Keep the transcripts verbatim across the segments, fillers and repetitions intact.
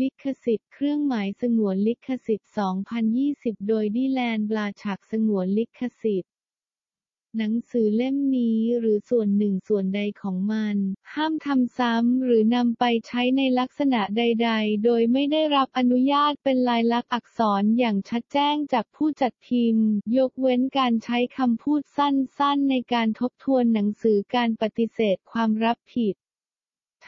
ลิขสิทธิ์เครื่องหมายสงวนลิขสิทธิ์สองพันยี่สิบโดยดิแลน บลาชักสงวนลิขสิทธิ์หนังสือเล่มนี้หรือส่วนหนึ่งส่วนใดของมันห้ามทำซ้ำหรือนำไปใช้ในลักษณะใดๆโดยไม่ได้รับอนุญาตเป็นลายลักษณ์อักษรอย่างชัดแจ้งจากผู้จัดพิมพ์ยกเว้นการใช้คำพูดสั้นๆในการทบทวนหนังสือการปฏิเสธความรับผิด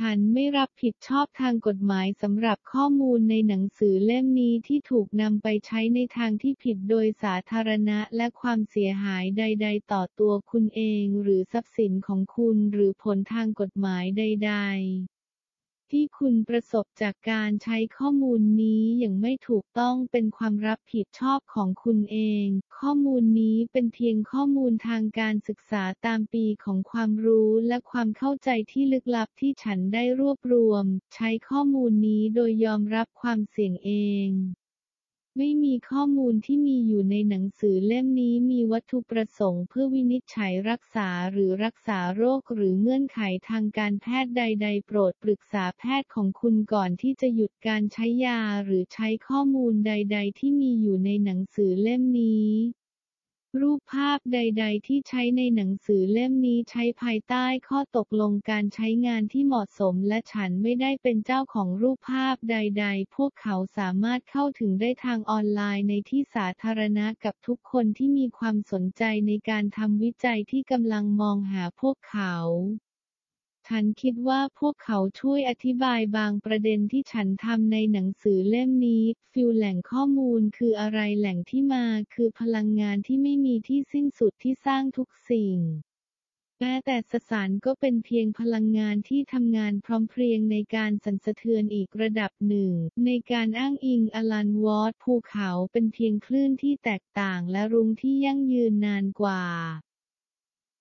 ฉันไม่รับผิดชอบทางกฎหมายสำหรับข้อมูลในหนังสือเล่มนี้ที่ถูกนำไปใช้ในทางที่ผิดโดยสาธารณะและความเสียหายใดๆต่อตัวคุณเองหรือทรัพย์สินของคุณหรือผลทางกฎหมายใดๆที่คุณประสบจากการใช้ข้อมูลนี้อย่างไม่ถูกต้องเป็นความรับผิดชอบของคุณเองข้อมูลนี้เป็นเพียงข้อมูลทางการศึกษาตามปีของความรู้และความเข้าใจที่ลึกลับที่ฉันได้รวบรวมใช้ข้อมูลนี้โดยยอมรับความเสี่ยงเองไม่มีข้อมูลที่มีอยู่ในหนังสือเล่มนี้มีวัตถุประสงค์เพื่อวินิจฉัยรักษาหรือรักษาโรคหรือเงื่อนไขทางการแพทย์ใดๆโปรดปรึกษาแพทย์ของคุณก่อนที่จะหยุดการใช้ยาหรือใช้ข้อมูลใดๆที่มีอยู่ในหนังสือเล่มนี้รูปภาพใดๆที่ใช้ในหนังสือเล่มนี้ใช้ภายใต้ข้อตกลงการใช้งานที่เหมาะสมและฉันไม่ได้เป็นเจ้าของรูปภาพใดๆพวกเขาสามารถเข้าถึงได้ทางออนไลน์ในที่สาธารณะกับทุกคนที่มีความสนใจในการทำวิจัยที่กำลังมองหาพวกเขาฉันคิดว่าพวกเขาช่วยอธิบายบางประเด็นที่ฉันทำในหนังสือเล่มนี้ฟิวแหล่งข้อมูลคืออะไรแหล่งที่มาคือพลังงานที่ไม่มีที่สิ้นสุดที่สร้างทุกสิ่งแม้แต่สสารก็เป็นเพียงพลังงานที่ทำงานพร้อมเพรียงในการสั่นสะเทือนอีกระดับหนึ่งในการอ้างอิงอลันวอตภูเขาเป็นเพียงคลื่นที่แตกต่างและรุ้งที่ยั่งยืนนานกว่า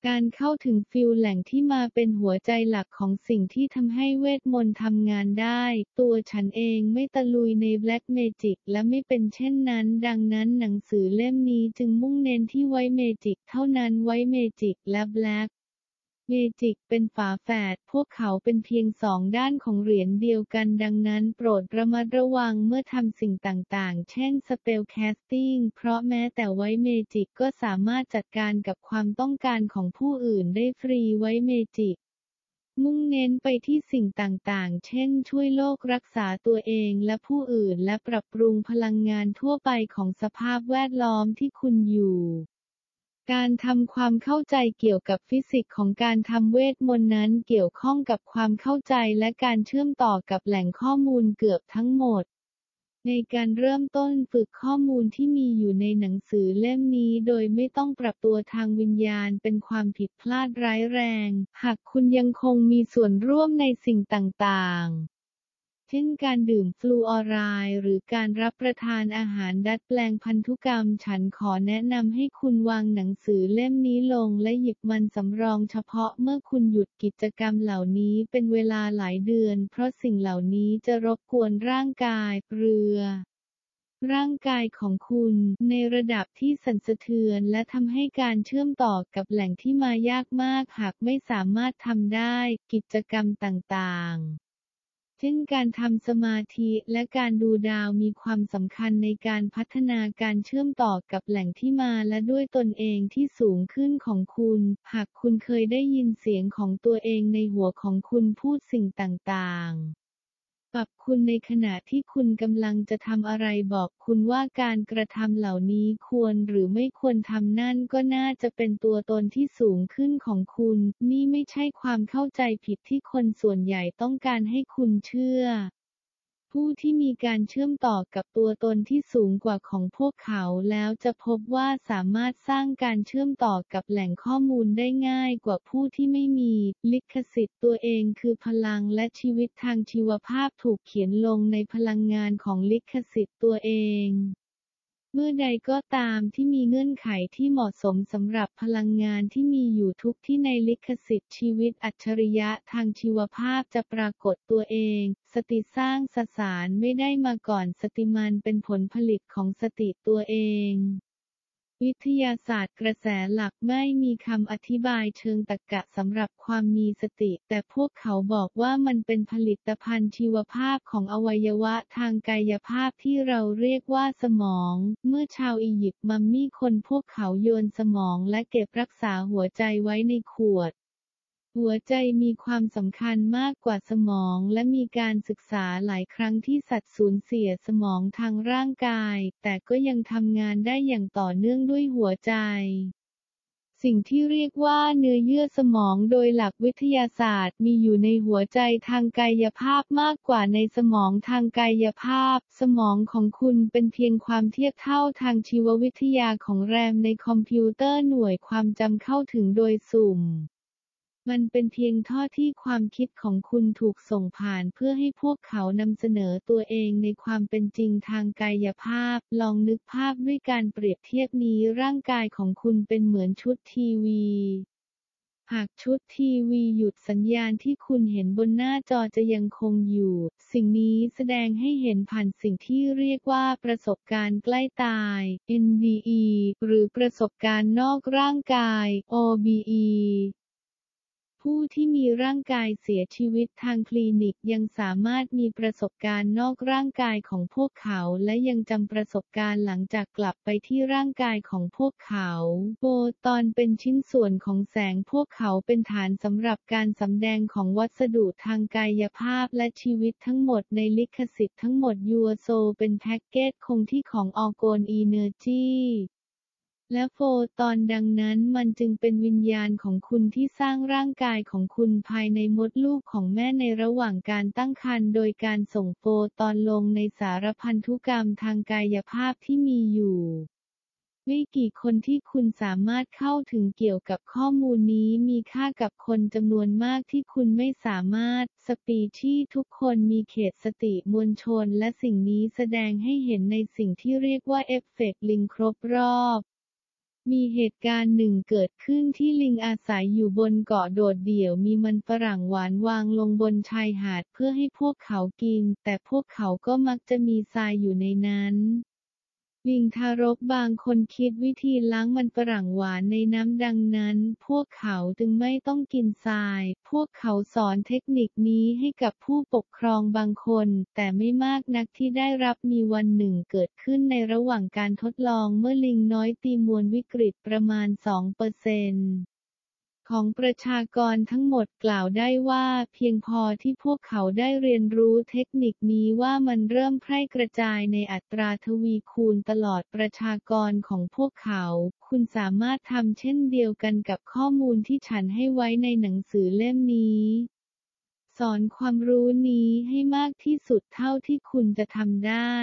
การเข้าถึงฟิวแหล่งที่มาเป็นหัวใจหลักของสิ่งที่ทำให้เวทมนต์ทำงานได้ตัวฉันเองไม่ตะลุยในแบล็กเมจิกและไม่เป็นเช่นนั้นดังนั้นหนังสือเล่มนี้จึงมุ่งเน้นที่ไวท์เมจิกเท่านั้นไวท์เมจิกและแบล็กเมจิกเป็นฝาแฝดพวกเขาเป็นเพียงสองด้านของเหรียญเดียวกันดังนั้นโปรดระมัดระวังเมื่อทำสิ่งต่างๆเช่นสเปลแคสติ้งเพราะแม้แต่ไวท์เมจิกก็สามารถจัดการกับความต้องการของผู้อื่นได้ฟรีไวท์เมจิกมุ่งเน้นไปที่สิ่งต่างๆเช่นช่วยโลกรักษาตัวเองและผู้อื่นและปรับปรุงพลังงานทั่วไปของสภาพแวดล้อมที่คุณอยู่การทำความเข้าใจเกี่ยวกับฟิสิกส์ของการทำเวทมนต์นั้นเกี่ยวข้องกับความเข้าใจและการเชื่อมต่อกับแหล่งข้อมูลเกือบทั้งหมดในการเริ่มต้นฝึกข้อมูลที่มีอยู่ในหนังสือเล่มนี้โดยไม่ต้องปรับตัวทางวิญญาณเป็นความผิดพลาดร้ายแรงหากคุณยังคงมีส่วนร่วมในสิ่งต่างๆเช่นการดื่มฟลูออไรด์หรือการรับประทานอาหารดัดแปลงพันธุกรรมฉันขอแนะนำให้คุณวางหนังสือเล่มนี้ลงและหยิบมันสำรองเฉพาะเมื่อคุณหยุดกิจกรรมเหล่านี้เป็นเวลาหลายเดือนเพราะสิ่งเหล่านี้จะรบกวนร่างกายเรือร่างกายของคุณในระดับที่สั่นสะเทือนและทำให้การเชื่อมต่อกับแหล่งที่มายากมากหากไม่สามารถทำได้กิจกรรมต่างๆเช่นการทำสมาธิและการดูดาวมีความสำคัญในการพัฒนาการเชื่อมต่อกับแหล่งที่มาและด้วยตนเองที่สูงขึ้นของคุณหากคุณเคยได้ยินเสียงของตัวเองในหัวของคุณพูดสิ่งต่างๆปรับคุณในขณะที่คุณกำลังจะทำอะไรบอกคุณว่าการกระทำเหล่านี้ควรหรือไม่ควรทำนั่นก็น่าจะเป็นตัวตนที่สูงขึ้นของคุณนี่ไม่ใช่ความเข้าใจผิดที่คนส่วนใหญ่ต้องการให้คุณเชื่อผู้ที่มีการเชื่อมต่อกับตัวตนที่สูงกว่าของพวกเขาแล้วจะพบว่าสามารถสร้างการเชื่อมต่อกับแหล่งข้อมูลได้ง่ายกว่าผู้ที่ไม่มีลิขสิทธิ์ตัวเองคือพลังและชีวิตทางชีวภาพถูกเขียนลงในพลังงานของลิขสิทธิ์ตัวเองเมื่อใดก็ตามที่มีเงื่อนไขที่เหมาะสมสำหรับพลังงานที่มีอยู่ทุกที่ในลิขสิทธิ์ชีวิตอัจฉริยะทางชีวภาพจะปรากฏตัวเองสติสร้างสสารไม่ได้มาก่อนสติมันเป็นผลผลิตของสติตัวเอง วิทยาศาสตร์กระแสหลักไม่มีคำอธิบายเชิงตรรกะสำหรับความมีสติแต่พวกเขาบอกว่ามันเป็นผลิตภัณฑ์ชีวภาพของอวัยวะทางกายภาพที่เราเรียกว่าสมองเมื่อชาวอียิปต์มัมมี่คนพวกเขาโยนสมองและเก็บรักษาหัวใจไว้ในขวดหัวใจมีความสำคัญมากกว่าสมองและมีการศึกษาหลายครั้งที่สัตว์สูญเสียสมองทางร่างกายแต่ก็ยังทำงานได้อย่างต่อเนื่องด้วยหัวใจสิ่งที่เรียกว่าเนื้อเยื่อสมองโดยหลักวิทยาศาสตร์มีอยู่ในหัวใจทางกายภาพมากกว่าในสมองทางกายภาพสมองของคุณเป็นเพียงความเทียบเท่าทางชีววิทยาของแรมในคอมพิวเตอร์หน่วยความจำเข้าถึงโดยสุ่มมันเป็นเพียงท่อที่ความคิดของคุณถูกส่งผ่านเพื่อให้พวกเขานำเสนอตัวเองในความเป็นจริงทางกายภาพลองนึกภาพด้วยการเปรียบเทียบนี้ร่างกายของคุณเป็นเหมือนชุดทีวีหากชุดทีวีหยุดสัญญาณที่คุณเห็นบนหน้าจอจะยังคงอยู่สิ่งนี้แสดงให้เห็นผ่านสิ่งที่เรียกว่าประสบการณ์ใกล้ตาย เอ็น ดี อี หรือประสบการณ์นอกร่างกาย โอ บี อีผู้ที่มีร่างกายเสียชีวิตทางคลินิกยังสามารถมีประสบการณ์นอกร่างกายของพวกเขาและยังจำประสบการณ์หลังจากกลับไปที่ร่างกายของพวกเขาโฟตอนเป็นชิ้นส่วนของแสงพวกเขาเป็นฐานสำหรับการสำแดงของวัสดุทางกายภาพและชีวิตทั้งหมดในลิขสิทธิ์ทั้งหมดยูโซเป็นแพ็กเกจคงที่ของออโกนอีเนอร์จีและโฟตอนดังนั้นมันจึงเป็นวิญญาณของคุณที่สร้างร่างกายของคุณภายในมดลูกของแม่ในระหว่างการตั้งครรภ์โดยการส่งโฟตอนลงในสารพันธุกรรมทางกายภาพที่มีอยู่ไม่กี่คนที่คุณสามารถเข้าถึงเกี่ยวกับข้อมูลนี้มีค่ากับคนจำนวนมากที่คุณไม่สามารถสปีชีส์ทุกคนมีเขตสติมวลชนและสิ่งนี้แสดงให้เห็นในสิ่งที่เรียกว่าเอฟเฟกต์ลิงครบรอบมีเหตุการณ์หนึ่งเกิดขึ้นที่ลิงอาศัยอยู่บนเกาะโดดเดี่ยวมีมันฝรั่งหวานวางลงบนชายหาดเพื่อให้พวกเขากินแต่พวกเขาก็มักจะมีทรายอยู่ในนั้นลิงทารกบางคนคิดวิธีล้างมันฝรั่งหวานในน้ำดังนั้นพวกเขาจึงไม่ต้องกินทรายพวกเขาสอนเทคนิคนี้ให้กับผู้ปกครองบางคนแต่ไม่มากนักที่ได้รับมีวันหนึ่งเกิดขึ้นในระหว่างการทดลองเมื่อลิงน้อยตีมวลวิกฤตประมาณ สองเปอร์เซ็นต์ของประชากรทั้งหมดกล่าวได้ว่าเพียงพอที่พวกเขาได้เรียนรู้เทคนิคนี้ว่ามันเริ่มแพร่กระจายในอัตราทวีคูณตลอดประชากรของพวกเขาคุณสามารถทำเช่นเดียวกันกับข้อมูลที่ฉันให้ไว้ในหนังสือเล่มนี้สอนความรู้นี้ให้มากที่สุดเท่าที่คุณจะทำได้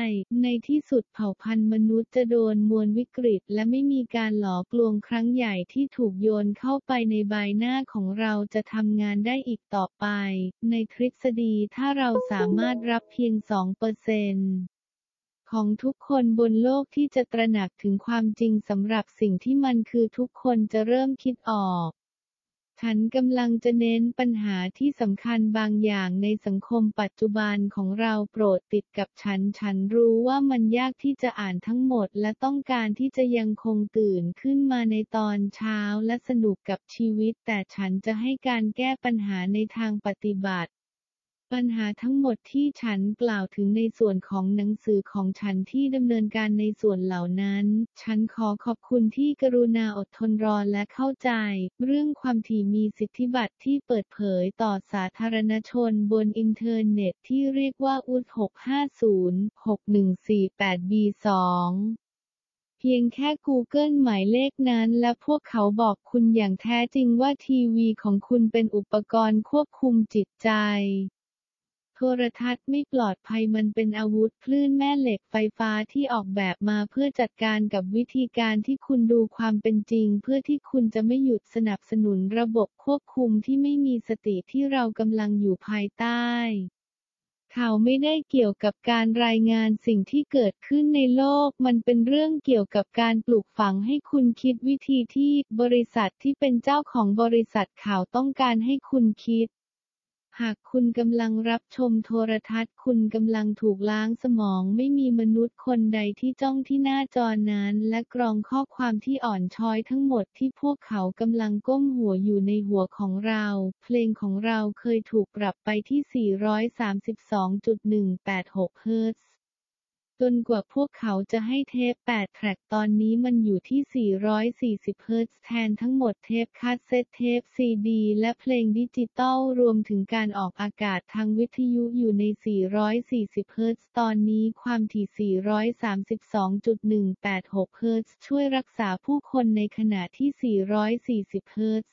ในที่สุดเผ่าพันธุ์มนุษย์จะโดนมวลวิกฤตและไม่มีการหลอกลวงครั้งใหญ่ที่ถูกโยนเข้าไปในใบหน้าของเราจะทำงานได้อีกต่อไปในทฤษฎีถ้าเราสามารถรับเพียง สองเปอร์เซ็นต์ของทุกคนบนโลกที่จะตระหนักถึงความจริงสำหรับสิ่งที่มันคือทุกคนจะเริ่มคิดออกฉันกำลังจะเน้นปัญหาที่สำคัญบางอย่างในสังคมปัจจุบันของเราโปรดติดกับฉันฉันรู้ว่ามันยากที่จะอ่านทั้งหมดและต้องการที่จะยังคงตื่นขึ้นมาในตอนเช้าและสนุกกับชีวิตแต่ฉันจะให้การแก้ปัญหาในทางปฏิบัติปัญหาทั้งหมดที่ฉันกล่าวถึงในส่วนของหนังสือของฉันที่ดำเนินการในส่วนเหล่านั้นฉันขอขอบคุณที่กรุณาอดทนรอและเข้าใจเรื่องความถี่มีสิทธิบัตรที่เปิดเผยต่อสาธารณชนบนอินเทอร์เน็ตที่เรียกว่าอูดหกห้าศูนย์ หกหนึ่งสี่แปด บี สองเพียงแค่ Google หมายเลขนั้นและพวกเขาบอกคุณอย่างแท้จริงว่าทีวีของคุณเป็นอุปกรณ์ควบคุมจิตใจโทรทัศน์ไม่ปลอดภัยมันเป็นอาวุธคลื่นแม่เหล็กไฟฟ้าที่ออกแบบมาเพื่อจัดการกับวิธีการที่คุณดูความเป็นจริงเพื่อที่คุณจะไม่หยุดสนับสนุนระบบควบคุมที่ไม่มีสติที่เรากำลังอยู่ภายใต้เขาไม่ได้เกี่ยวกับการรายงานสิ่งที่เกิดขึ้นในโลกมันเป็นเรื่องเกี่ยวกับการปลูกฝังให้คุณคิดวิธีที่บริษัทที่เป็นเจ้าของบริษัทข่าวต้องการให้คุณคิด หากคุณกำลังรับชมโทรทัศน์คุณกำลังถูกล้างสมองไม่มีมนุษย์คนใดที่จ้องที่หน้าจอนั้นและกรองข้อความที่อ่อนช้อยทั้งหมดที่พวกเขากำลังก้มหัวอยู่ในหัวของเราเพลงของเราเคยถูกปรับไปที่ สี่ร้อยสามสิบสองจุดหนึ่งแปดหก เฮิร์ตซ์จนกว่าพวกเขาจะให้เทปแปดแทร็กตอนนี้มันอยู่ที่สี่ร้อยสี่สิบเฮิรตซ์แทนทั้งหมดเทปคาสเซ็ตเทปซีดีและเพลงดิจิตอลรวมถึงการออกอากาศทางวิทยุอยู่ในสี่ร้อยสี่สิบเฮิรตซ์ตอนนี้ความถี่ สี่ร้อยสามสิบสองจุดหนึ่งแปดหก เฮิรตซ์ช่วยรักษาผู้คนในขณะที่สี่ร้อยสี่สิบเฮิรตซ์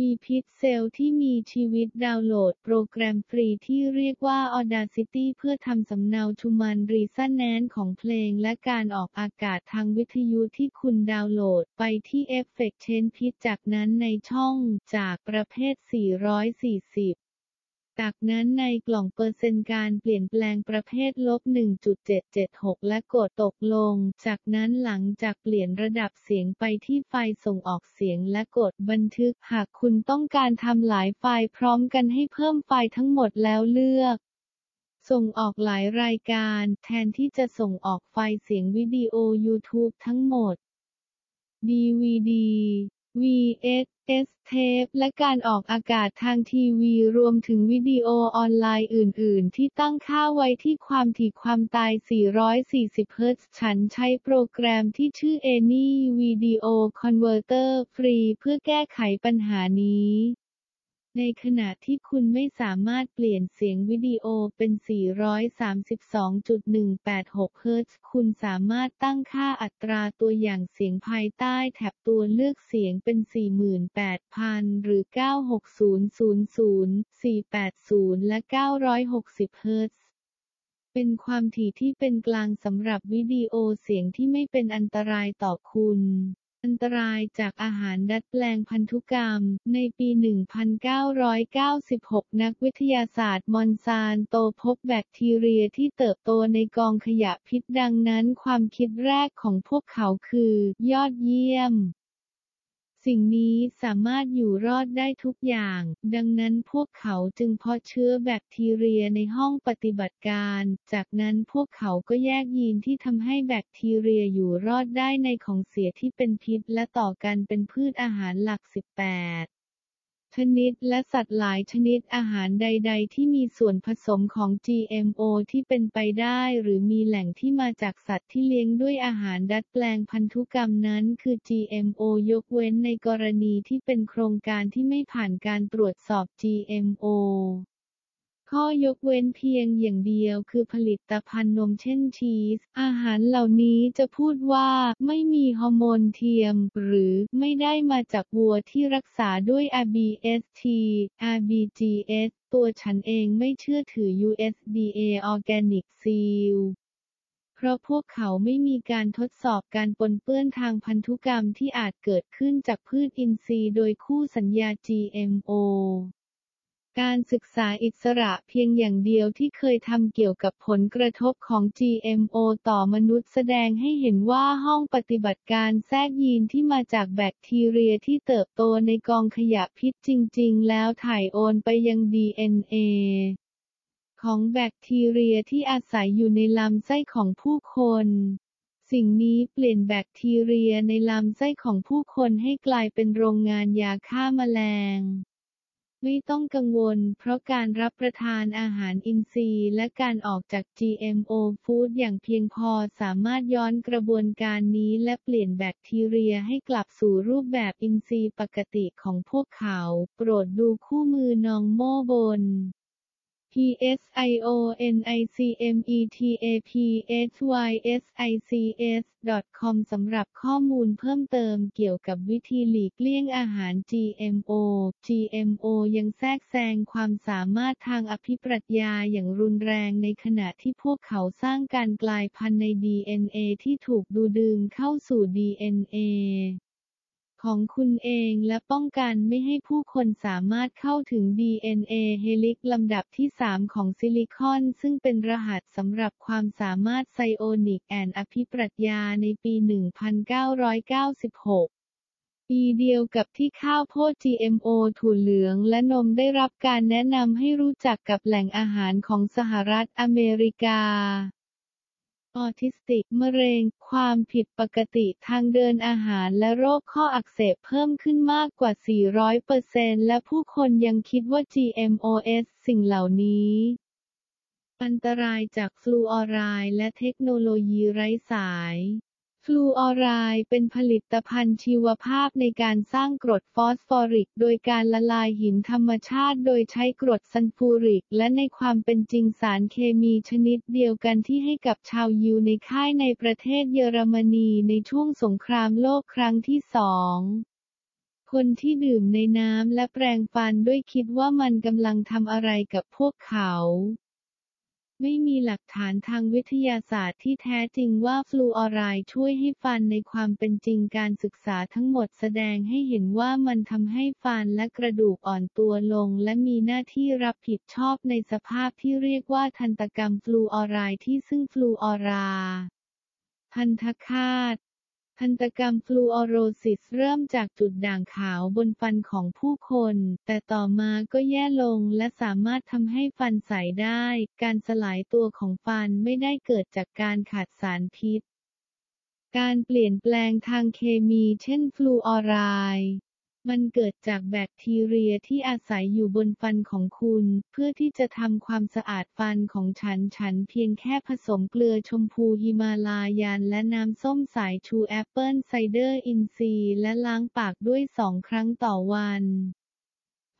มีพิษเซลล์ที่มีชีวิตดาวน์โหลดโปรแกรมฟรีที่เรียกว่า Audacity เพื่อทำสำเนาชุมันรีซานแนนของเพลงและการออกอากาศทางวิทยุที่คุณดาวน์โหลดไปที่ Effect Chain พิษจากนั้นในช่องจากประเภท สี่ร้อยสี่สิบจากนั้นในกล่องเปอร์เซ็นต์การเปลี่ยนแปลงประเภท ลบหนึ่งจุดเจ็ดเจ็ดหก และกดตกลงจากนั้นหลังจากเปลี่ยนระดับเสียงไปที่ไฟล์ส่งออกเสียงและกดบันทึกหากคุณต้องการทำหลายไฟล์พร้อมกันให้เพิ่มไฟล์ทั้งหมดแล้วเลือกส่งออกหลายรายการแทนที่จะส่งออกไฟล์เสียงวิดีโอ YouTube ทั้งหมด ดี วี ดีวี เอส เอส เทปและการออกอากาศทางทีวีรวมถึงวิดีโอออนไลน์อื่นๆที่ตั้งค่าไว้ที่ความถี่ความตายสี่ร้อยสี่สิบเฮิรตซ์ฉันใช้โปรแกรมที่ชื่อ Any Video Converter ฟรีเพื่อแก้ไขปัญหานี้ในขณะที่คุณไม่สามารถเปลี่ยนเสียงวิดีโอเป็น สี่ร้อยสามสิบสองจุดหนึ่งแปดหก เฮิรตซ์ คุณสามารถตั้งค่าอัตราตัวอย่างเสียงภายใต้แถบตัวเลือกเสียงเป็น สี่หมื่นแปดพัน หรือ เก้าหกศูนย์ สี่แปดศูนย์ และ เก้าร้อยหกสิบ เฮิรตซ์เป็นความถี่ที่เป็นกลางสำหรับวิดีโอเสียงที่ไม่เป็นอันตรายต่อคุณอันตรายจากอาหารดัดแปลงพันธุกรรมในปี หนึ่งพันเก้าร้อยเก้าสิบหก นักวิทยาศาสตร์มอนซานโตพบแบคทีเรียที่เติบโตในกองขยะพิษดังนั้นความคิดแรกของพวกเขาคือยอดเยี่ยมสิ่งนี้สามารถอยู่รอดได้ทุกอย่างดังนั้นพวกเขาจึงเพาะเชื้อแบคทีเรียในห้องปฏิบัติการจากนั้นพวกเขาก็แยกยีนที่ทำให้แบคทีเรียอยู่รอดได้ในของเสียที่เป็นพิษและต่อกันเป็นพืชอาหารหลักสิบแปดชนิดและสัตว์หลายชนิดอาหารใดๆที่มีส่วนผสมของ จี เอ็ม โอ ที่เป็นไปได้หรือมีแหล่งที่มาจากสัตว์ที่เลี้ยงด้วยอาหารดัดแปลงพันธุกรรมนั้นคือ จี เอ็ม โอ ยกเว้นในกรณีที่เป็นโครงการที่ไม่ผ่านการตรวจสอบ จี เอ็ม โอข้อยกเว้นเพียงอย่างเดียวคือผลิตภัณฑ์นมเช่นชีสอาหารเหล่านี้จะพูดว่าไม่มีฮอร์โมนเทียมหรือไม่ได้มาจากวัวที่รักษาด้วย อาร์ บี เอส ที อาร์ บี จี เอส ตัวฉันเองไม่เชื่อถือ ยู เอส ดี เอ Organic Sealเพราะพวกเขาไม่มีการทดสอบการปนเปื้อนทางพันธุกรรมที่อาจเกิดขึ้นจากพืชอินทรีย์โดยคู่สัญญา จี เอ็ม โอการศึกษาอิสระเพียงอย่างเดียวที่เคยทำเกี่ยวกับผลกระทบของ จี เอ็ม โอ ต่อมนุษย์แสดงให้เห็นว่าห้องปฏิบัติการแทรกยีนที่มาจากแบคทีเรียที่เติบโตในกองขยะพิษจริงๆแล้วถ่ายโอนไปยัง ดี เอ็น เอของแบคทีเรียที่อาศัยอยู่ในลำไส้ของผู้คนสิ่งนี้เปลี่ยนแบคทีเรียในลำไส้ของผู้คนให้กลายเป็นโรงงานยาฆ่าแมลงไม่ต้องกังวลเพราะการรับประทานอาหารอินทรีย์และการออกจาก จี เอ็ม โอ ฟู้ดอย่างเพียงพอสามารถย้อนกระบวนการนี้และเปลี่ยนแบคทีเรียให้กลับสู่รูปแบบอินทรีย์ปกติของพวกเขาโปรดดูคู่มือนองโม่บนpsionicmetaphysics ดอท คอม สำหรับข้อมูลเพิ่มเติมเกี่ยวกับวิธีหลีกเลี่ยงอาหาร จี เอ็ม โอ จี เอ็ม โอ ยังแทรกแซงความสามารถทางอภิปรายอย่างรุนแรงในขณะที่พวกเขาสร้างการกลายพันธุ์ใน ดี เอ็น เอ ที่ถูกดูดซึมเข้าสู่ ดี เอ็น เอของคุณเองและป้องกันไม่ให้ผู้คนสามารถเข้าถึง ดี เอ็น เอ เฮลิกลำดับที่สามของซิลิคอนซึ่งเป็นรหัสสำหรับความสามารถไซโอนิกแอนอภิปรัชญาในปี หนึ่งพันเก้าร้อยเก้าสิบหก ปีเดียวกับที่ข้าวโพด จี เอ็ม โอ ถั่วเหลืองและนมได้รับการแนะนำให้รู้จักกับแหล่งอาหารของสหรัฐอเมริกาออทิสติกมะเร็งความผิดปกติทางเดินอาหารและโรคข้ออักเสบเพิ่มขึ้นมากกว่า สี่ร้อยเปอร์เซ็นต์ และผู้คนยังคิดว่า จี เอ็ม โอ เอส สิ่งเหล่านี้อันตรายจากฟลูออไรด์และเทคโนโลยีไร้สายฟลูออไรด์เป็นผลิตภัณฑ์ชีวภาพในการสร้างกรดฟอสฟอริกโดยการละลายหินธรรมชาติโดยใช้กรดซัลฟูริกและในความเป็นจริงสารเคมีชนิดเดียวกันที่ให้กับชาวยิวในค่ายในประเทศเยอรมนีในช่วงสงครามโลกครั้งที่สองคนที่ดื่มในน้ำและแปรงฟันด้วยคิดว่ามันกำลังทำอะไรกับพวกเขาไม่มีหลักฐานทางวิทยาศาสตร์ที่แท้จริงว่าฟลูออไรด์ช่วยให้ฟันในความเป็นจริงการศึกษาทั้งหมดแสดงให้เห็นว่ามันทำให้ฟันและกระดูกอ่อนตัวลงและมีหน้าที่รับผิดชอบในสภาพที่เรียกว่าทันตกรรมฟลูออไรด์ที่ซึ่งฟลูออราพันธฆาตทันตกรรมฟลูออโรซิสเริ่มจากจุดด่างขาวบนฟันของผู้คนแต่ต่อมาก็แย่ลงและสามารถทำให้ฟันใสได้การสลายตัวของฟันไม่ได้เกิดจากการขาดสารพิษการเปลี่ยนแปลงทางเคมีเช่นฟลูออไรด์มันเกิดจากแบคทีเรียที่อาศัยอยู่บนฟันของคุณเพื่อที่จะทำความสะอาดฟันของฉันฉันเพียงแค่ผสมเกลือชมพูฮิมาลายันและน้ำส้มสายชูแอปเปิลไซเดอร์อินทรีย์และล้างปากด้วยสองครั้งต่อวัน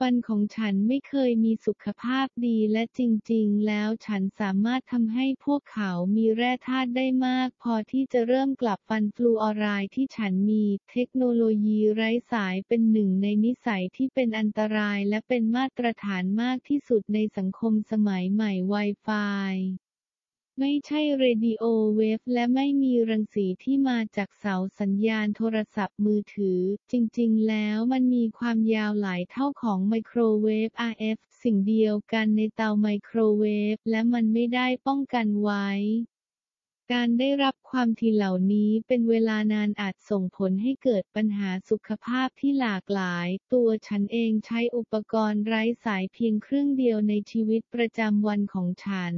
ฟันของฉันไม่เคยมีสุขภาพดีและจริงๆแล้วฉันสามารถทำให้พวกเขามีแร่ธาตุได้มากพอที่จะเริ่มกลับฟันฟลูออไรด์ที่ฉันมีเทคโนโลยีไร้สายเป็นหนึ่งในนิสัยที่เป็นอันตรายและเป็นมาตรฐานมากที่สุดในสังคมสมัยใหม่ Wi-Fiไม่ใช่เรดิโอเวฟและไม่มีรังสีที่มาจากเสาสัญญาณโทรศัพท์มือถือจริงๆแล้วมันมีความยาวหลายเท่าของไมโครเวฟ อาร์ เอฟ สิ่งเดียวกันในเตาไมโครเวฟและมันไม่ได้ป้องกันไว้การได้รับความถี่เหล่านี้เป็นเวลานานอาจส่งผลให้เกิดปัญหาสุขภาพที่หลากหลายตัวฉันเองใช้อุปกรณ์ไร้สายเพียงเครื่องเดียวในชีวิตประจำวันของฉัน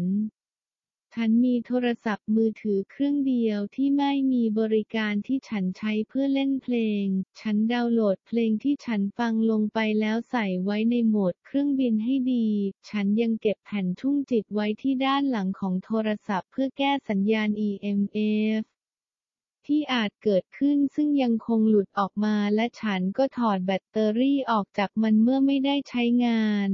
ฉันมีโทรศัพท์มือถือเครื่องเดียวที่ไม่มีบริการที่ฉันใช้เพื่อเล่นเพลงฉันดาวน์โหลดเพลงที่ฉันฟังลงไปแล้วใส่ไว้ในโหมดเครื่องบินให้ดีฉันยังเก็บแผ่นทุ่งจิตไว้ที่ด้านหลังของโทรศัพท์เพื่อแก้สัญญาณ อี เอ็ม เอฟที่อาจเกิดขึ้นซึ่งยังคงหลุดออกมาและฉันก็ถอดแบตเตอรี่ออกจากมันเมื่อไม่ได้ใช้งาน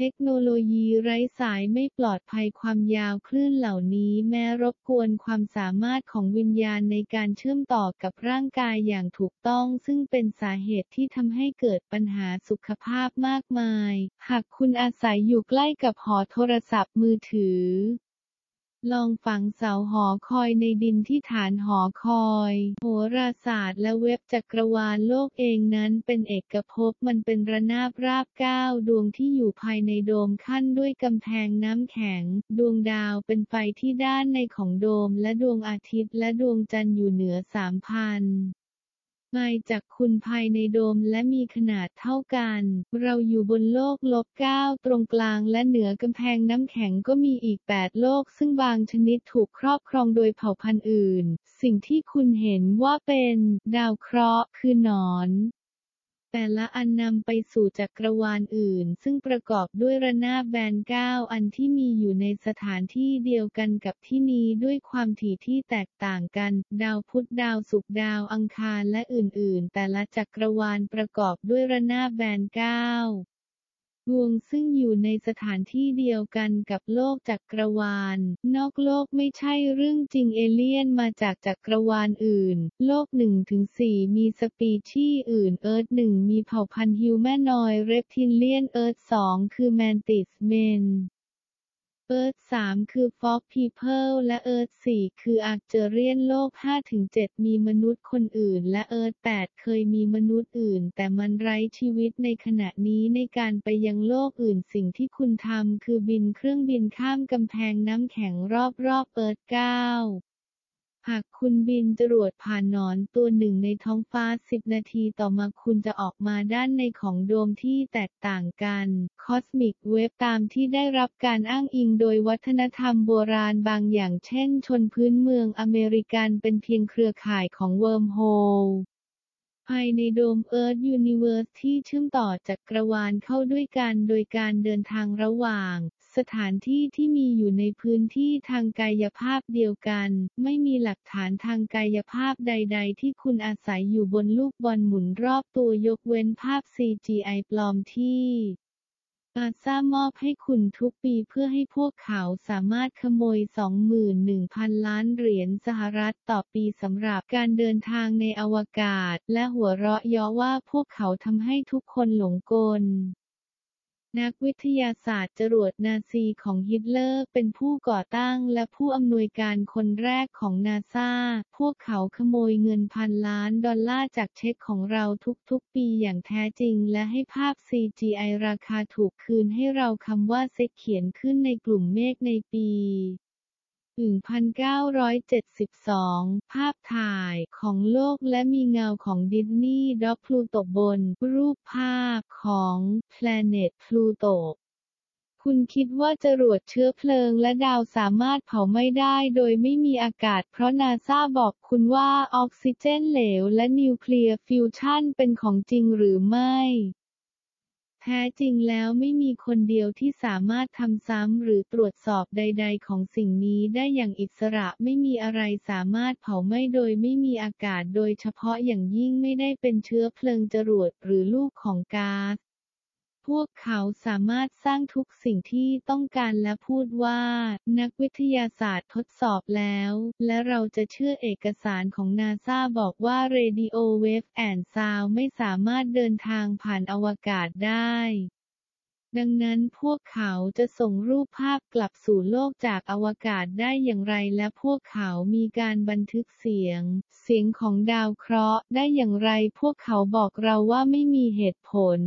เทคโนโลยีไร้สายไม่ปลอดภัยความยาวคลื่นเหล่านี้แม้รบกวนความสามารถของวิญญาณในการเชื่อมต่อกับร่างกายอย่างถูกต้องซึ่งเป็นสาเหตุที่ทำให้เกิดปัญหาสุขภาพมากมายหากคุณอาศัยอยู่ใกล้กับหอโทรศัพท์มือถือลองฝังเสาหอคอยในดินที่ฐานหอคอยโหราศาสตร์และเว็บจักรวาลโลกเองนั้นเป็นเอกภพมันเป็นระนาบราบเก้าดวงที่อยู่ภายในโดมขั้นด้วยกำแพงน้ำแข็งดวงดาวเป็นไฟที่ด้านในของโดมและดวงอาทิตย์และดวงจันทร์อยู่เหนือสามพันมาจากคุณภายในโดมและมีขนาดเท่ากันเราอยู่บนโลกลบเก้าตรงกลางและเหนือกำแพงน้ำแข็งก็มีอีกแปดโลกซึ่งบางชนิดถูกครอบครองโดยเผ่าพันธุ์อื่นสิ่งที่คุณเห็นว่าเป็นดาวเคราะห์คือหนอนแต่ละอันนำไปสู่จักรวาลอื่นซึ่งประกอบด้วยระนาบแบนเก้าอันที่มีอยู่ในสถานที่เดียวกันกับที่นี้ด้วยความถี่ที่แตกต่างกันดาวพุธดาวศุกร์ดาวอังคารและอื่นๆแต่ละจักรวาลประกอบด้วยระนาบแบนเก้าดวงซึ่งอยู่ในสถานที่เดียวกันกับโลกจักรวาลนอกโลกไม่ใช่เรื่องจริงเอเลี่ยนมาจากจักรวาลอื่นโลก หนึ่งถึงสี่ มีสปีชีส์อื่นเอิร์ธหนึ่งมีเผ่าพันธุ์ฮิวแมนอยด์เรปทิลเลียนเอิร์ธสองคือแมนติสเมนเอิร์ธสามคือฟ็อกพีเพิลและเอิร์ธสี่คืออาร์เจเรียนโลก ห้าถึงเจ็ด มีมนุษย์คนอื่นและเอิร์ธแปดเคยมีมนุษย์อื่นแต่มันไร้ชีวิตในขณะนี้ในการไปยังโลกอื่นสิ่งที่คุณทำคือบินเครื่องบินข้ามกำแพงน้ำแข็งรอบๆเอิร์ธเก้า หากคุณบินจรวดผ่านหนอนตัวหนึ่งในท้องฟ้าสิบนาทีต่อมาคุณจะออกมาด้านในของโดมที่แตกต่างกันคอสมิกเวฟตามที่ได้รับการอ้างอิงโดยวัฒนธรรมโบราณบางอย่างเช่นชนพื้นเมืองอเมริกันเป็นเพียงเครือข่ายของเวิร์มโฮลภายในโดมเอิร์ธยูนิเวิร์สที่เชื่อมต่อจักรวาลเข้าด้วยกันโดยการเดินทางระหว่างสถานที่ที่มีอยู่ในพื้นที่ทางกายภาพเดียวกันไม่มีหลักฐานทางกายภาพใดๆที่คุณอาศัยอยู่บนลูกบอลหมุนรอบตัวยกเว้นภาพ ซี จี ไอ ปลอมที่อาซ่ามอบให้คุณทุกปีเพื่อให้พวกเขาสามารถขโมย สองหมื่นหนึ่งพัน ล้านเหรียญสหรัฐต่อปีสำหรับการเดินทางในอวกาศและหัวเราะเยาะว่าพวกเขาทำให้ทุกคนหลงกลนักวิทยาศาสตร์จรวดนาซีของฮิตเลอร์เป็นผู้ก่อตั้งและผู้อำนวยการคนแรกของนาซาพวกเขาขโมยเงินพันล้านดอลลาร์จากเช็คของเราทุกๆปีอย่างแท้จริงและให้ภาพ ซี จี ไอ ราคาถูกคืนให้เราคำว่าเซ็กเขียนขึ้นในกลุ่มเมฆในปีหนึ่งพันเก้าร้อยเจ็ดสิบสอง ภาพถ่ายของโลกและมีเงาของดิสนีย์ด็อกพลูโตบนรูปภาพของ Planet Pluto คุณคิดว่าจรวดเชื้อเพลิงและดาวสามารถเผาไหม้ได้โดยไม่มีอากาศเพราะนาซาบอกคุณว่าออกซิเจนเหลวและนิวเคลียร์ฟิวชั่นเป็นของจริงหรือไม่แท้จริงแล้วไม่มีคนเดียวที่สามารถทำซ้ำหรือตรวจสอบใดๆของสิ่งนี้ได้อย่างอิสระไม่มีอะไรสามารถเผาไหม้โดยไม่มีอากาศโดยเฉพาะอย่างยิ่งไม่ได้เป็นเชื้อเพลิงจรวดหรือลูกของก๊าซพวกเขาสามารถสร้างทุกสิ่งที่ต้องการและพูดว่านักวิทยาศาสตร์ทดสอบแล้วและเราจะเชื่อเอกสารของนาซาบอกว่าเรดิโอเวฟแอนด์ซาวด์ไม่สามารถเดินทางผ่านอวกาศได้ดังนั้นพวกเขาจะส่งรูปภาพกลับสู่โลกจากอวกาศได้อย่างไรและพวกเขามีการบันทึกเสียงเสียงของดาวเคราะห์ได้อย่างไรพวกเขาบอกเราว่าไม่มีเหตุผล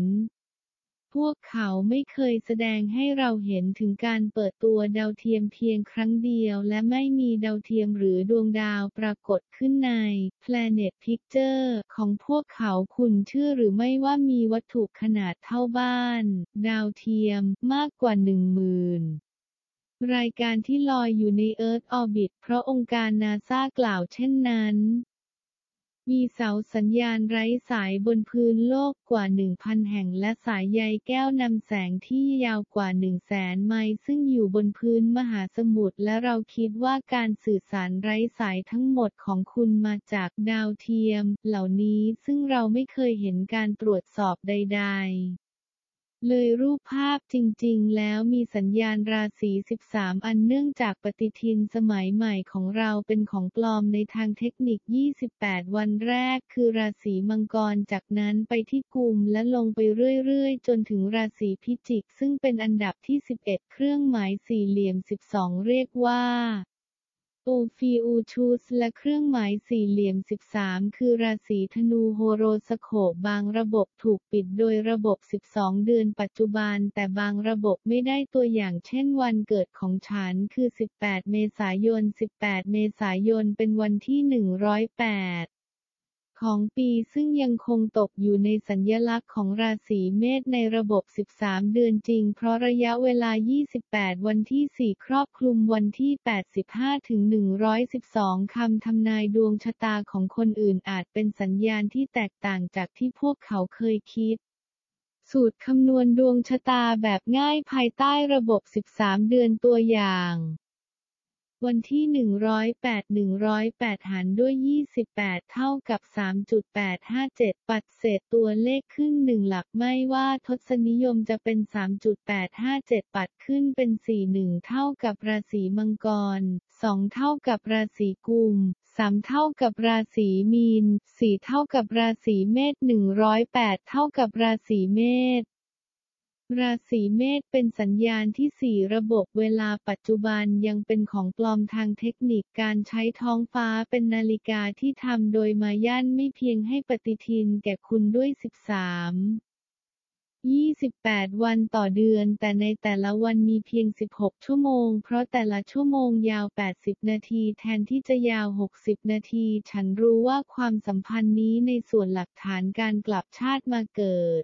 พวกเขาไม่เคยแสดงให้เราเห็นถึงการเปิดตัวดาวเทียมเพียงครั้งเดียวและไม่มีดาวเทียมหรือดวงดาวปรากฏขึ้นใน Planet Picture ของพวกเขาคุณเชื่อหรือไม่ว่ามีวัตถุขนาดเท่าบ้านดาวเทียมมากกว่าหนึ่งหมื่นรายการที่ลอยอยู่ใน Earth Orbit เพราะองค์การ NASA กล่าวเช่นนั้นมีเสาสัญญาณไร้สายบนพื้นโลกกว่า หนึ่งพัน แห่งและสายใยแก้วนำแสงที่ยาวกว่า หนึ่งแสน ไมล์ซึ่งอยู่บนพื้นมหาสมุทรและเราคิดว่าการสื่อสารไร้สายทั้งหมดของคุณมาจากดาวเทียมเหล่านี้ซึ่งเราไม่เคยเห็นการตรวจสอบใดๆเลยรูปภาพจริงๆแล้วมีสัญญาณราศีสิบสามอันเนื่องจากปฏิทินสมัยใหม่ของเราเป็นของปลอมในทางเทคนิคยี่สิบแปดวันแรกคือราศีมังกรจากนั้นไปที่กุมและลงไปเรื่อยๆจนถึงราศีพิจิกซึ่งเป็นอันดับที่สิบเอ็ดเครื่องหมายสี่เหลี่ยมสิบสองเรียกว่าโอฟิอูชูสและเครื่องหมายสี่เหลี่ยมสิบสามคือราศีธนูโฮโรสโคปบางระบบถูกปิดโดยระบบสิบสองเดือนปัจจุบันแต่บางระบบไม่ได้ตัวอย่างเช่นวันเกิดของฉันคือสิบแปดเมษายนสิบแปดเมษายนเป็นวันที่หนึ่งร้อยแปดของปีซึ่งยังคงตกอยู่ในสัญลักษณ์ของราศีเมษในระบบสิบสามเดือนจริงเพราะระยะเวลายี่สิบแปดวันที่สี่ครอบคลุมวันที่แปดสิบห้าถึงหนึ่งร้อยสิบสองคำทำนายดวงชะตาของคนอื่นอาจเป็นสัญญาณที่แตกต่างจากที่พวกเขาเคยคิดสูตรคำนวณดวงชะตาแบบง่ายภายใต้ระบบสิบสามเดือนตัวอย่างวันที่หนึ่งร้อยแปด หนึ่งร้อยแปดหารด้วยยี่สิบแปดเท่ากับ สามจุดแปดห้าเจ็ด ปัดเศษตัวเลขขึ้นหนึ่งหลักไม่ว่าทศนิยมจะเป็น สามจุดแปดห้าเจ็ด ปัดขึ้นเป็นสี่สิบเอ็ดเท่ากับราศีมังกรสองเท่ากับราศีกุมสามเท่ากับราศีมีนสี่เท่ากับราศีเมษหนึ่งร้อยแปดเท่ากับราศีเมษราศีเมษเป็นสัญญาณที่สี่ระบบเวลาปัจจุบันยังเป็นของปลอมทางเทคนิคการใช้ท้องฟ้าเป็นนาฬิกาที่ทำโดยมายันไม่เพียงให้ปฏิทินแก่คุณด้วยสิบสาม ยี่สิบแปด วันต่อเดือนแต่ในแต่ละวันมีเพียงสิบหกชั่วโมงเพราะแต่ละชั่วโมงยาวแปดสิบนาทีแทนที่จะยาวหกสิบนาทีฉันรู้ว่าความสัมพันธ์นี้ในส่วนหลักฐานการกลับชาติมาเกิด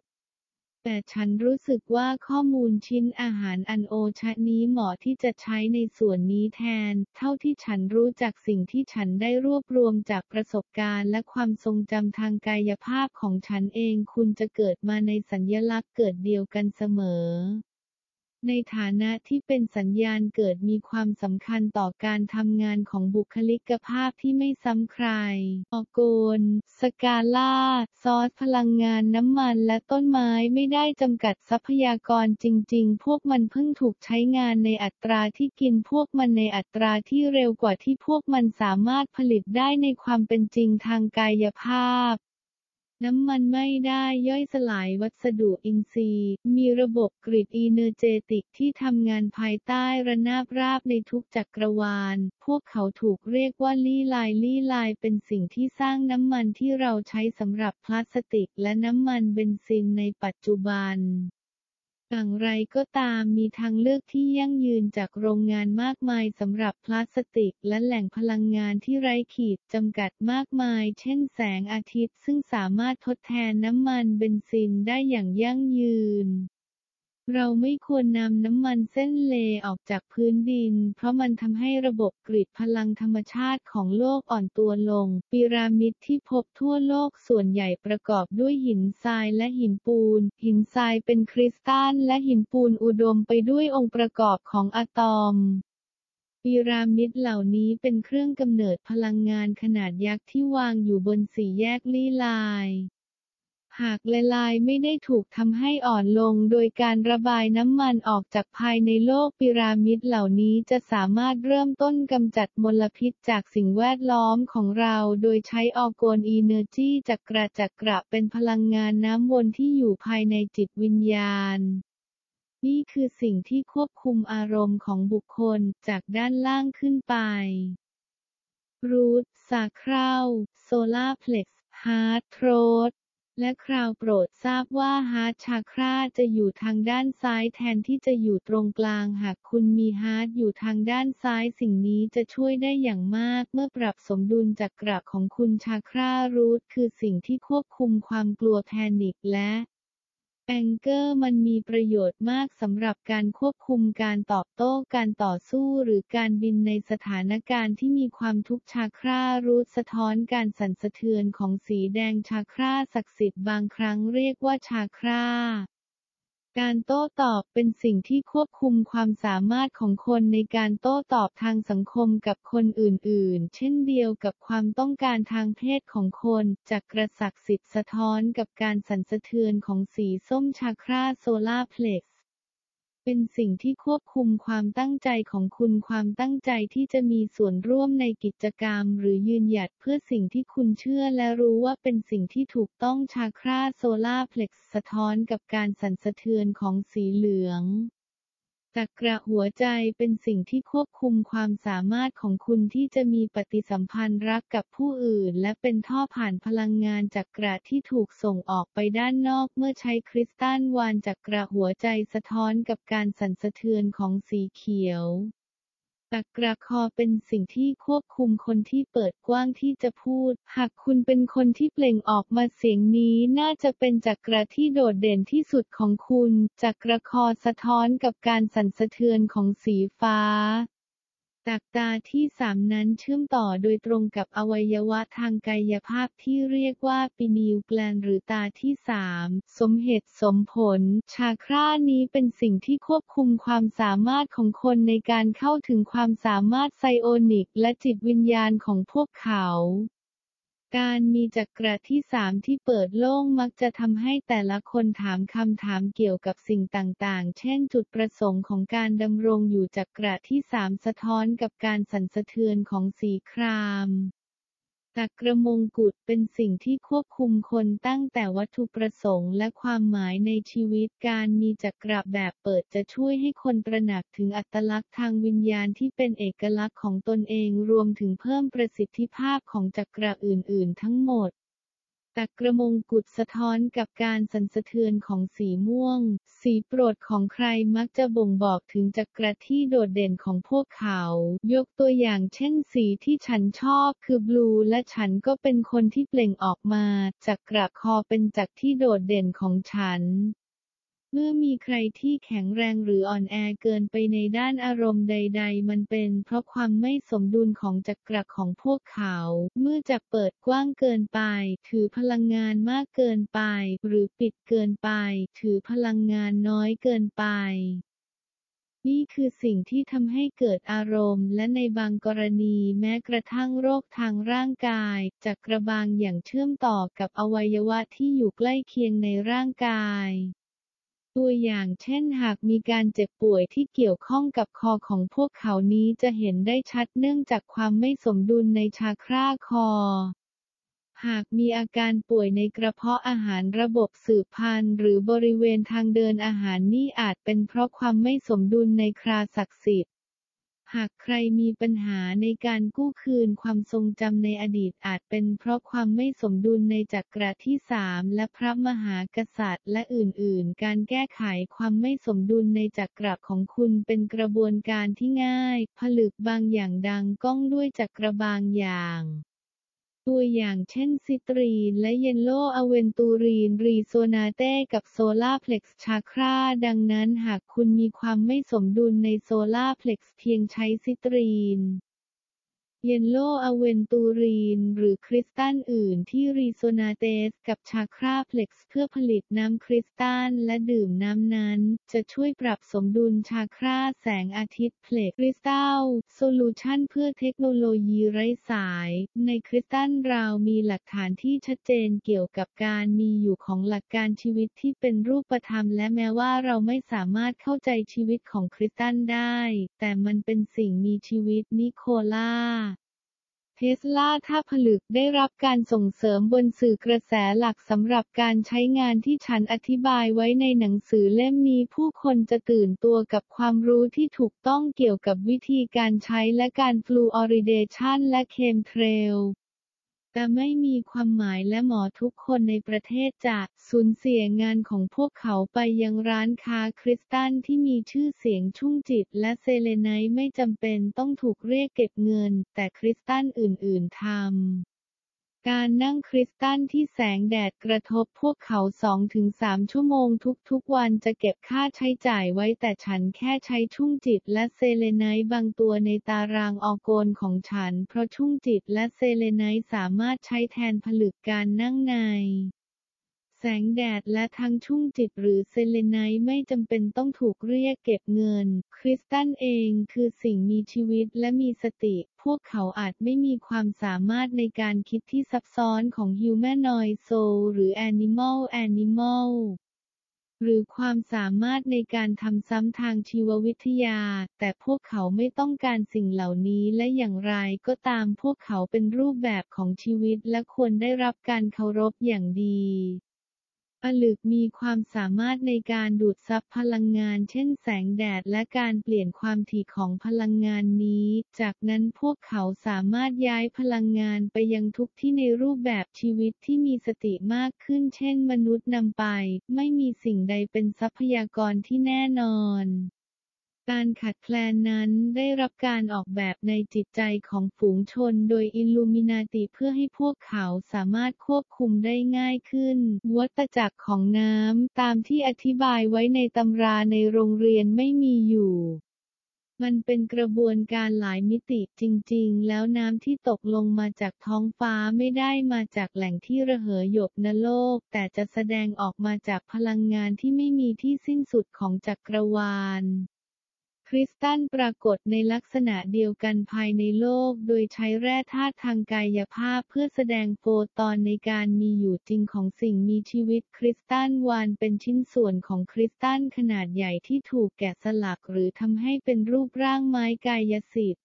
แต่ฉันรู้สึกว่าข้อมูลชิ้นอาหารอันโอชะนี้เหมาะที่จะใช้ในส่วนนี้แทนเท่าที่ฉันรู้จากสิ่งที่ฉันได้รวบรวมจากประสบการณ์และความทรงจำทางกายภาพของฉันเองคุณจะเกิดมาในสัญลักษณ์เกิดเดียวกันเสมอในฐานะที่เป็นสัญญาณเกิดมีความสำคัญต่อการทำงานของบุคลิกภาพที่ไม่ซ้ำใครอโกนสกาล่าซอสพลังงานน้ำมันและต้นไม้ไม่ได้จำกัดทรัพยากรจริงๆพวกมันเพิ่งถูกใช้งานในอัตราที่กินพวกมันในอัตราที่เร็วกว่าที่พวกมันสามารถผลิตได้ในความเป็นจริงทางกายภาพน้ำมันไม่ได้ย่อยสลายวัสดุอินทรีย์มีระบบกริดอีเนอร์เจติกที่ทำงานภายใต้ระนาบราบในทุกจักรวาลพวกเขาถูกเรียกว่าลี่ไลน์ลี่ไลน์เป็นสิ่งที่สร้างน้ำมันที่เราใช้สำหรับพลาสติกและน้ำมันเบนซินในปัจจุบันอย่างไรก็ตามมีทางเลือกที่ยั่งยืนจากโรงงานมากมายสำหรับพลาสติกและแหล่งพลังงานที่ไร้ขีดจำกัดมากมายเช่นแสงอาทิตย์ซึ่งสามารถทดแทนน้ำมันเบนซินได้อย่างยั่งยืนเราไม่ควรนำน้ำมันเส้นเลออกจากพื้นดินเพราะมันทำให้ระบบกริดพลังธรรมชาติของโลกอ่อนตัวลงพีระมิดที่พบทั่วโลกส่วนใหญ่ประกอบด้วยหินทรายและหินปูนหินทรายเป็นคริสตัลและหินปูนอุดมไปด้วยองค์ประกอบของอะตอมพีระมิดเหล่านี้เป็นเครื่องกำเนิดพลังงานขนาดยักษ์ที่วางอยู่บนสี่แยกลี่ไลน์หากละลายไม่ได้ถูกทำให้อ่อนลงโดยการระบายน้ำมันออกจากภายในโลกพีระมิดเหล่านี้จะสามารถเริ่มต้นกำจัดมลพิษจากสิ่งแวดล้อมของเราโดยใช้ออโกนอีเนอร์จีจักระจักระเป็นพลังงานน้ำวนที่อยู่ภายในจิตวิญญาณนี่คือสิ่งที่ควบคุมอารมณ์ของบุคคลจากด้านล่างขึ้นไปรูทสาคราโซลาร์เพล็กซ์ฮาร์ทโทรทและคราวโปรดทราบว่าฮาร์ทชาคราจะอยู่ทางด้านซ้ายแทนที่จะอยู่ตรงกลางหากคุณมีฮาร์ทอยู่ทางด้านซ้ายสิ่งนี้จะช่วยได้อย่างมากเมื่อปรับสมดุลจักระของคุณชาครารูทคือสิ่งที่ควบคุมความกลัวแพนิคและแองเกอร์มันมีประโยชน์มากสำหรับการควบคุมการตอบโต้การต่อสู้หรือการบินในสถานการณ์ที่มีความทุกข์ชาครารูทสะท้อนการสั่นสะเทือนของสีแดงชาคราศักดิ์สิทธิ์บางครั้งเรียกว่าชาคราการโต้ตอบเป็นสิ่งที่ควบคุมความสามารถของคนในการโต้ตอบทางสังคมกับคนอื่นๆเช่นเดียวกับความต้องการทางเพศของคนจักรศักดิ์สิทธิ์สะท้อนกับการสั่นสะเทือนของสีส้มชาคราโซลาร์เพล็กซ์เป็นสิ่งที่ควบคุมความตั้งใจของคุณความตั้งใจที่จะมีส่วนร่วมในกิจกรรมหรือยืนหยัดเพื่อสิ่งที่คุณเชื่อและรู้ว่าเป็นสิ่งที่ถูกต้องชาคราโซลาร์เพล็กซ์สะท้อนกับการสั่นสะเทือนของสีเหลืองจักระหัวใจเป็นสิ่งที่ควบคุมความสามารถของคุณที่จะมีปฏิสัมพันธ์รักกับผู้อื่นและเป็นท่อผ่านพลังงานจักระที่ถูกส่งออกไปด้านนอกเมื่อใช้คริสตัลวานจักระหัวใจสะท้อนกับการสั่นสะเทือนของสีเขียวจักระคอเป็นสิ่งที่ควบคุมคนที่เปิดกว้างที่จะพูดหากคุณเป็นคนที่เปล่งออกมาเสียงนี้น่าจะเป็นจักระที่โดดเด่นที่สุดของคุณจักระคอสะท้อนกับการสั่นสะเทือนของสีฟ้าจักตาที่สามนั้นเชื่อมต่อโดยตรงกับอวัยวะทางกายภาพที่เรียกว่าปินีลแกลนหรือตาที่สามสมเหตุสมผลชาครานี้เป็นสิ่งที่ควบคุมความสามารถของคนในการเข้าถึงความสามารถไซโอนิกและจิตวิญญาณของพวกเขาการมีจักระที่สามที่เปิดโล่งมักจะทำให้แต่ละคนถามคำถามเกี่ยวกับสิ่งต่างๆเช่นจุดประสงค์ของการดำรงอยู่จักระที่สามสะท้อนกับการสั่นสะเทือนของสีครามจักระมงกุฎเป็นสิ่งที่ควบคุมคนตั้งแต่วัตถุประสงค์และความหมายในชีวิตการมีจักระแบบเปิดจะช่วยให้คนตระหนักถึงอัตลักษณ์ทางวิญญาณที่เป็นเอกลักษณ์ของตนเองรวมถึงเพิ่มประสิทธิภาพของจักระอื่นๆทั้งหมด แต่กระมงกุฎสะท้อนกับการสั่นสะเทือนของสีม่วงสีโปรดของใครมักจะบ่งบอกถึงจักรที่โดดเด่นของพวกเขายกตัวอย่างเช่นสีที่ฉันชอบคือบลูและฉันก็เป็นคนที่เปล่งออกมาจักรคอเป็นจักรที่โดดเด่นของฉันเมื่อมีใครที่แข็งแรงหรืออ่อนแอเกินไปในด้านอารมณ์ใดๆมันเป็นเพราะความไม่สมดุลของจักรของพวกเขาเมื่อจักรเปิดกว้างเกินไปถือพลังงานมากเกินไปหรือปิดเกินไปถือพลังงานน้อยเกินไปนี่คือสิ่งที่ทำให้เกิดอารมณ์และในบางกรณีแม้กระทั่งโรคทางร่างกายจักรบางอย่างเชื่อมต่อกับอวัยวะที่อยู่ใกล้เคียงในร่างกายตัวอย่างเช่นหากมีการเจ็บป่วยที่เกี่ยวข้องกับคอของพวกเขานี้จะเห็นได้ชัดเนื่องจากความไม่สมดุลในชาคราคอหากมีอาการป่วยในกระเพาะอาหารระบบสืบพันธุ์หรือบริเวณทางเดินอาหารนี่อาจเป็นเพราะความไม่สมดุลในคราศักดิ์สิทธิ์หากใครมีปัญหาในการกู้คืนความทรงจำในอดีตอาจเป็นเพราะความไม่สมดุลในจักรที่สามและพระมหากษัตริย์และอื่นๆการแก้ไขความไม่สมดุลในจักรของคุณเป็นกระบวนการที่ง่ายผลึกบางอย่างดังก้องด้วยจักรบางอย่างตัวอย่างเช่นซิตรีนและเยลโลอเวนตูรีนรีโซนาเต้กับโซลาร์เพล็กซ์ชาคราดังนั้นหากคุณมีความไม่สมดุลในโซลาร์เพล็กซ์เพียงใช้ซิตรีนเยลโลอเวนตูรีนหรือคริสตัลอื่นที่รีโซนาเตสกับชาคราเพล็กซ์เพื่อผลิตน้ำคริสตัลและดื่มน้ำนั้นจะช่วยปรับสมดุลชาคราแสงอาทิตย์เพล็กซ์คริสตัลโซลูชันเพื่อเทคโนโลยีไร้สายในคริสตัลเรามีหลักฐานที่ชัดเจนเกี่ยวกับการมีอยู่ของหลักการชีวิตที่เป็นรูปธรรมและแม้ว่าเราไม่สามารถเข้าใจชีวิตของคริสตัลได้แต่มันเป็นสิ่งมีชีวิตนิโคลาเทสลาถ้าผลึกได้รับการส่งเสริมบนสื่อกระแสหลักสำหรับการใช้งานที่ฉันอธิบายไว้ในหนังสือเล่มนี้ผู้คนจะตื่นตัวกับความรู้ที่ถูกต้องเกี่ยวกับวิธีการใช้และการฟลูออริเดชันและเคมเทรลแต่ไม่มีความหมายและหมอทุกคนในประเทศจะสูญเสียงานของพวกเขาไปยังร้านค้าคริสตัลที่มีชื่อเสียงชุ่มจิตและเซเลไนท์ไม่จำเป็นต้องถูกเรียกเก็บเงินแต่คริสตัลอื่นๆทำการนั่งคริสตัลที่แสงแดดกระทบพวกเขา สองถึงสาม ชั่วโมงทุกๆวันจะเก็บค่าใช้จ่ายไว้แต่ฉันแค่ใช้ชุ่มจิตและเซเลไนท์บางตัวในตารางออโกนของฉันเพราะชุ่มจิตและเซเลไนท์สามารถใช้แทนผลึกการนั่งในแสงแดดและทั้งชุ่มจิตหรือเซเลไนท์ไม่จำเป็นต้องถูกเรียกเก็บเงินคริสตัลเองคือสิ่งมีชีวิตและมีสติพวกเขาอาจไม่มีความสามารถในการคิดที่ซับซ้อนของฮิวแมนอยด์โซลหรือแอนิมอลแอนิมอลหรือความสามารถในการทำซ้ำทางชีววิทยาแต่พวกเขาไม่ต้องการสิ่งเหล่านี้และอย่างไรก็ตามพวกเขาเป็นรูปแบบของชีวิตและควรได้รับการเคารพอย่างดีผลึกมีความสามารถในการดูดซับพลังงานเช่นแสงแดดและการเปลี่ยนความถี่ของพลังงานนี้จากนั้นพวกเขาสามารถย้ายพลังงานไปยังทุกที่ในรูปแบบชีวิตที่มีสติมากขึ้นเช่นมนุษย์นำไปไม่มีสิ่งใดเป็นทรัพยากรที่แน่นอนการขัดแคลนนั้นได้รับการออกแบบในจิตใจของฝูงชนโดยอิลลูมินาติเพื่อให้พวกเขาสามารถควบคุมได้ง่ายขึ้นวัฏจักรของน้ำตามที่อธิบายไว้ในตำราในโรงเรียนไม่มีอยู่มันเป็นกระบวนการหลายมิติจริงๆแล้วน้ำที่ตกลงมาจากท้องฟ้าไม่ได้มาจากแหล่งที่ระเหยหยบนโลกแต่จะแสดงออกมาจากพลังงานที่ไม่มีที่สิ้นสุดของจักรวาลคริสตัลปรากฏในลักษณะเดียวกันภายในโลกโดยใช้แร่ธาตุทางกายภาพเพื่อแสดงโฟตอนในการมีอยู่จริงของสิ่งมีชีวิตคริสตัลวานเป็นชิ้นส่วนของคริสตัลขนาดใหญ่ที่ถูกแกะสลักหรือทำให้เป็นรูปร่างไม้กายสิทธิ์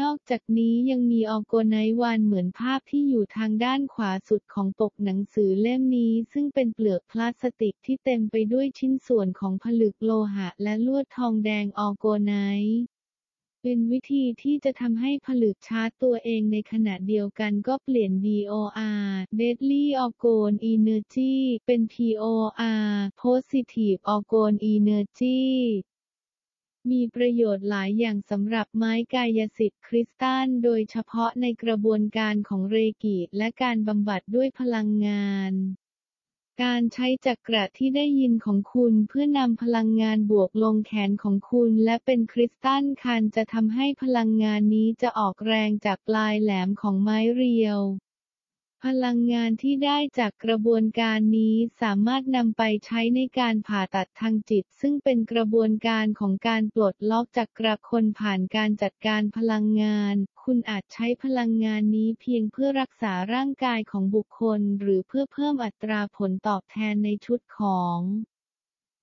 นอกจากนี้ยังมีออโกไนท์วานเหมือนภาพที่อยู่ทางด้านขวาสุดของปกหนังสือเล่มนี้ซึ่งเป็นเปลือกพลาสติกที่เต็มไปด้วยชิ้นส่วนของผลึกโลหะและลวดทองแดงออโกไนท์ เป็นวิธีที่จะทำให้ผลึกชาร์จตัวเองในขณะเดียวกันก็เปลี่ยน ดี โอ อาร์ Deadly Orgone Energy เป็น พี โอ อาร์ Positive Orgone Energyมีประโยชน์หลายอย่างสำหรับไม้กายสิทธิ์คริสตัลโดยเฉพาะในกระบวนการของเรกิและการบำบัดด้วยพลังงานการใช้จักระที่ได้ยินของคุณเพื่อนำพลังงานบวกลงแขนของคุณและเป็นคริสตัลคันจะทำให้พลังงานนี้จะออกแรงจากปลายแหลมของไม้เรียวพลังงานที่ได้จากกระบวนการนี้สามารถนำไปใช้ในการผ่าตัดทางจิตซึ่งเป็นกระบวนการของการปลดล็อกจักระคนผ่านการจัดการพลังงานคุณอาจใช้พลังงานนี้เพียงเพื่อรักษาร่างกายของบุคคลหรือเพื่อเพิ่มอัตราผลตอบแทนในชุดของ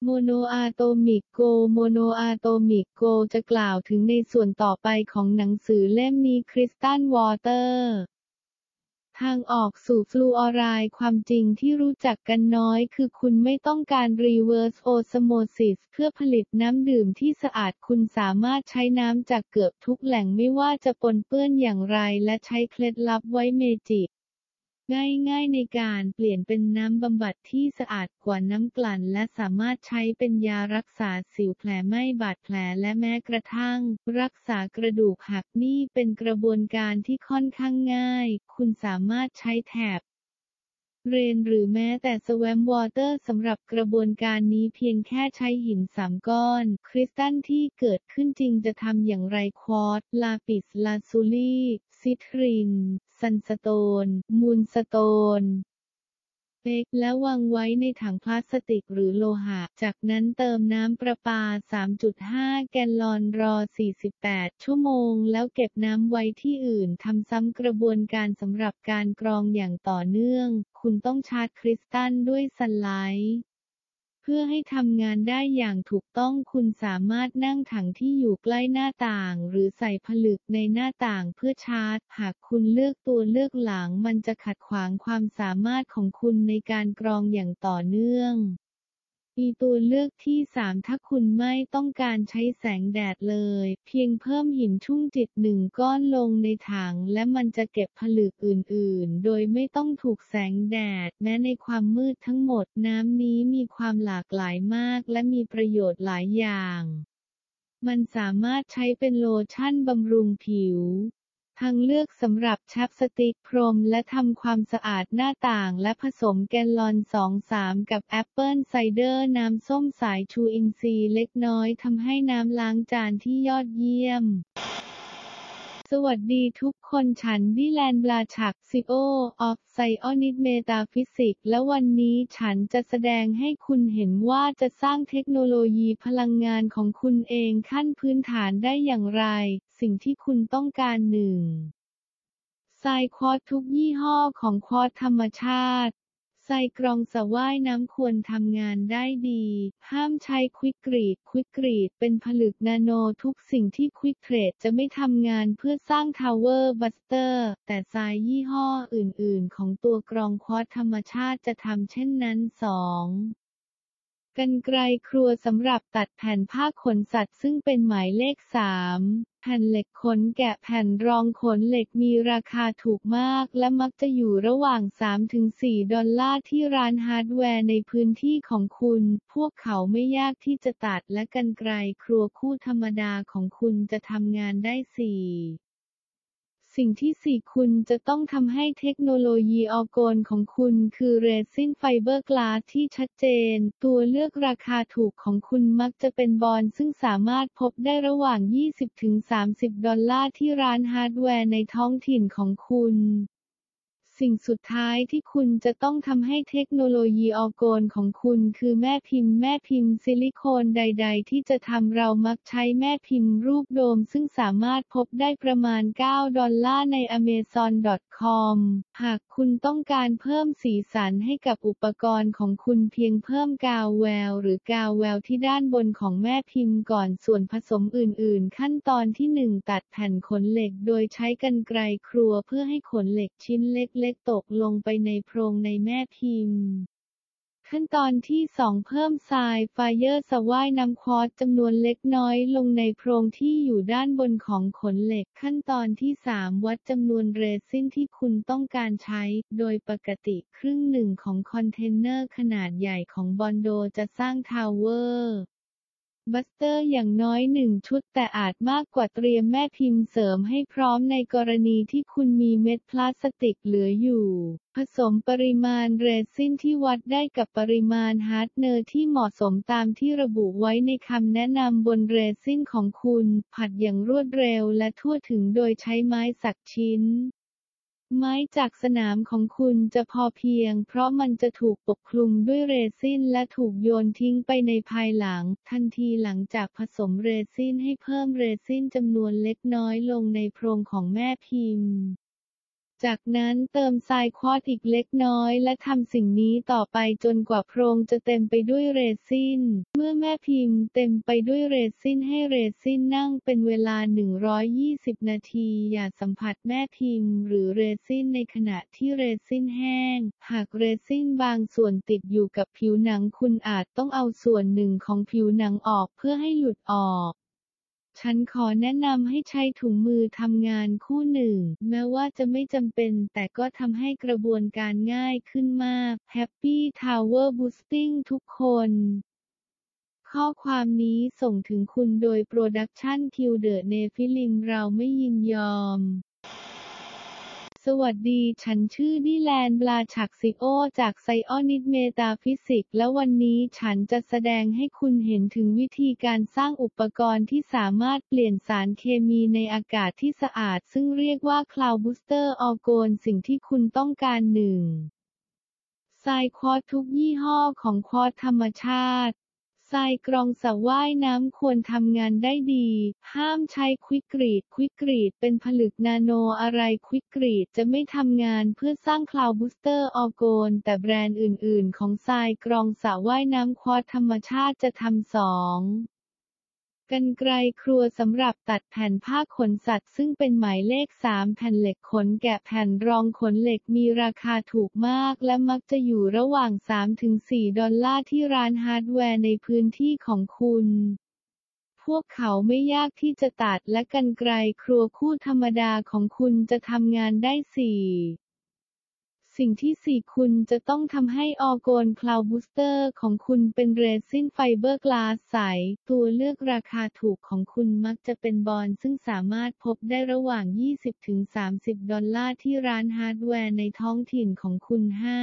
โมโนอะโตมิกโกโมโนอะโตมิกโกจะกล่าวถึงในส่วนต่อไปของหนังสือเล่มนี้คริสตัลวอเตอร์ทางออกสู่ฟลูออไรด์ความจริงที่รู้จักกันน้อยคือคุณไม่ต้องการรีเวิร์สโอสโมซิสเพื่อผลิตน้ำดื่มที่สะอาดคุณสามารถใช้น้ำจากเกือบทุกแหล่งไม่ว่าจะปนเปื้อนอย่างไรและใช้เคล็ดลับไว้เมจิกง่ายๆในการเปลี่ยนเป็นน้ำบำบัดที่สะอาดกว่าน้ำกลั่นและสามารถใช้เป็นยารักษาสิวแผลไหม้บาดแผลและแม้กระทั่งรักษากระดูกหักนี่เป็นกระบวนการที่ค่อนข้างง่ายคุณสามารถใช้แถบเรนหรือแม้แต่สแวมวอเตอร์สำหรับกระบวนการนี้เพียงแค่ใช้หินสามก้อนคริสตัลที่เกิดขึ้นจริงจะทำอย่างไรควอตซ์ลาปิสลาซูลี่ซิทรินซันสโตนมูนสโตนและวางไว้ในถังพลาสติกหรือโลหะจากนั้นเติมน้ำประปา สามจุดห้า แกลลอนรอสี่สิบแปดชั่วโมงแล้วเก็บน้ำไว้ที่อื่นทำซ้ำกระบวนการสำหรับการกรองอย่างต่อเนื่องคุณต้องชาร์จคริสตัลด้วยซันไลท์เพื่อให้ทำงานได้อย่างถูกต้องคุณสามารถนั่งถังที่อยู่ใกล้หน้าต่างหรือใส่ผลึกในหน้าต่างเพื่อชาร์จหากคุณเลือกตัวเลือกหลังมันจะขัดขวางความสามารถของคุณในการกรองอย่างต่อเนื่องมีตัวเลือกที่สามถ้าคุณไม่ต้องการใช้แสงแดดเลยเพียงเพิ่มหินชุ่มจิตหนึ่งก้อนลงในถังและมันจะเก็บผลึกอื่นๆโดยไม่ต้องถูกแสงแดดแม้ในความมืดทั้งหมดน้ำนี้มีความหลากหลายมากและมีประโยชน์หลายอย่างมันสามารถใช้เป็นโลชั่นบำรุงผิวทางเลือกสำหรับชับสติกพรมและทำความสะอาดหน้าต่างและผสมแกลลอน สองถึงสาม กับแอปเปิลไซเดอร์น้ำส้มสายชูอินทรีย์เล็กน้อยทำให้น้ำล้างจานที่ยอดเยี่ยมสวัสดีทุกคนฉันดิแลนบลาชัก ซี อี โอ of Psionic Metaphysics และวันนี้ฉันจะแสดงให้คุณเห็นว่าจะสร้างเทคโนโลยีพลังงานของคุณเองขั้นพื้นฐานได้อย่างไรสิ่งที่คุณต้องการหนึ่งทรายควอตซ์ทุกยี่ห้อของควอตซ์ธรรมชาติทรายกรองสระว่ายน้ำควรทำงานได้ดีห้ามใช้ควิกกรีดควิกกรีดเป็นผลึกนาโนทุกสิ่งที่ควิกเทรดจะไม่ทำงานเพื่อสร้างทาวเวอร์บัสเตอร์แต่ทรายยี่ห้ออื่นๆของตัวกรองควอตซ์ธรรมชาติจะทำเช่นนั้นสองกรรไกรครัวสำหรับตัดแผ่นผ้าขนสัตว์ซึ่งเป็นหมายเลขสามแผ่นเหล็กขนแกะแผ่นรองขนเหล็กมีราคาถูกมากและมักจะอยู่ระหว่าง สามถึงสี่ ดอลลาร์ที่ร้านฮาร์ดแวร์ในพื้นที่ของคุณพวกเขาไม่ยากที่จะตัดและกรรไกรครัวคู่ธรรมดาของคุณจะทำงานได้สี่สิ่งที่สี่คุณจะต้องทำให้เทคโนโลยีออร์โกนของคุณคือเรซินไฟเบอร์กลาสที่ชัดเจนตัวเลือกราคาถูกของคุณมักจะเป็นบอนด์ซึ่งสามารถพบได้ระหว่าง ยี่สิบถึงสามสิบ ดอลลาร์ที่ร้านฮาร์ดแวร์ในท้องถิ่นของคุณสิ่งสุดท้ายที่คุณจะต้องทำให้เทคโนโลยีออร์โกนของคุณคือแม่พิมพ์แม่พิมพ์ซิลิโคนใดๆที่จะทำเรามักใช้แม่พิมพ์รูปโดมซึ่งสามารถพบได้ประมาณเก้าดอลลาร์ใน อเมซอน ดอท คอม หากคุณต้องการเพิ่มสีสันให้กับอุปกรณ์ของคุณเพียงเพิ่มกาวแววหรือกาวแววที่ด้านบนของแม่พิมพ์ก่อนส่วนผสมอื่นๆขั้นตอนที่หนึ่งตัดแผ่นขนเหล็กโดยใช้กรรไกรครัวเพื่อให้ขนเหล็กชิ้นเล็กตกลงไปในโพรงในแม่พิมพ์ ขั้นตอนที่สองเพิ่มทรายไฟเยอร์สว่ายน้ำควอตซ์จำนวนเล็กน้อยลงในโพรงที่อยู่ด้านบนของขนเหล็กขั้นตอนที่สามวัดจำนวนเรซินที่คุณต้องการใช้โดยปกติครึ่งหนึ่งของคอนเทนเนอร์ขนาดใหญ่ของบอนโดจะสร้างทาวเวอร์บัสเตอร์อย่างน้อยหนึ่งชุดแต่อาจมากกว่าเตรียมแม่พิมพ์เสริมให้พร้อมในกรณีที่คุณมีเม็ดพลาสติกเหลืออยู่ผสมปริมาณเรซินที่วัดได้กับปริมาณฮาร์ดเนอร์ที่เหมาะสมตามที่ระบุไว้ในคำแนะนำบนเรซินของคุณผัดอย่างรวดเร็วและทั่วถึงโดยใช้ไม้สักชิ้นไม้จากสนามของคุณจะพอเพียงเพราะมันจะถูกปกคลุมด้วยเรซินและถูกโยนทิ้งไปในภายหลังทันทีหลังจากผสมเรซินให้เพิ่มเรซินจำนวนเล็กน้อยลงในโพรงของแม่พิมพ์จากนั้นเติมทรายควอตซ์อีกเล็กน้อยและทำสิ่งนี้ต่อไปจนกว่าโพรงจะเต็มไปด้วยเรซินเมื่อแม่พิมพ์เต็มไปด้วยเรซินให้เรซินนั่งเป็นเวลาหนึ่งร้อยยี่สิบนาทีอย่าสัมผัสแม่พิมพ์หรือเรซินในขณะที่เรซินแห้งหากเรซินบางส่วนติดอยู่กับผิวหนังคุณอาจต้องเอาส่วนหนึ่งของผิวหนังออกเพื่อให้หลุดออกฉันขอแนะนำให้ใช้ถุงมือทำงานคู่หนึ่งแม้ว่าจะไม่จำเป็นแต่ก็ทำให้กระบวนการง่ายขึ้นมากแฮปปี้ทาวเวอร์บูสติ้งทุกคนข้อความนี้ส่งถึงคุณโดยโปรดักชั่นคิวเดอะเนฟิลิมเราไม่ยินยอมสวัสดีฉันชื่อดิแลนบลาชักซิโอจาก psionicmetaphysics และวันนี้ฉันจะแสดงให้คุณเห็นถึงวิธีการสร้างอุปกรณ์ที่สามารถเปลี่ยนสารเคมีในอากาศที่สะอาดซึ่งเรียกว่า Cloud Booster Argon สิ่งที่คุณต้องการหนึ่งทรายควอตซ์ทุกยี่ห้อของควอตซ์ธรรมชาติทรายกรองสระว่ายน้ำควรทำงานได้ดีห้ามใช้ควิกกรีดควิกกรีดเป็นผลึกนาโนอะไรควิกกรีดจะไม่ทำงานเพื่อสร้างคลาวด์บูสเตอร์ออโกนแต่แบรนด์อื่นๆของทรายกรองสระว่ายน้ำควอตซ์ธรรมชาติจะทำสองกรรไกรครัวสำหรับตัดแผ่นผ้าขนสัตว์ซึ่งเป็นหมายเลขสามแผ่นเหล็กขนแกะแผ่นรองขนเหล็กมีราคาถูกมากและมักจะอยู่ระหว่าง สามถึงสี่ ดอลลาร์ที่ร้านฮาร์ดแวร์ในพื้นที่ของคุณพวกเขาไม่ยากที่จะตัดและกรรไกรครัวคู่ธรรมดาของคุณจะทำงานได้สี่สิ่งที่สี่คุณจะต้องทำให้ออโกนคลาวด์บูสเตอร์ของคุณเป็นเรซินไฟเบอร์กลาสใสตัวเลือกราคาถูกของคุณมักจะเป็นบอนด์ซึ่งสามารถพบได้ระหว่าง ยี่สิบถึงสามสิบ ดอลลาร์ที่ร้านฮาร์ดแวร์ในท้องถิ่นของคุณห้า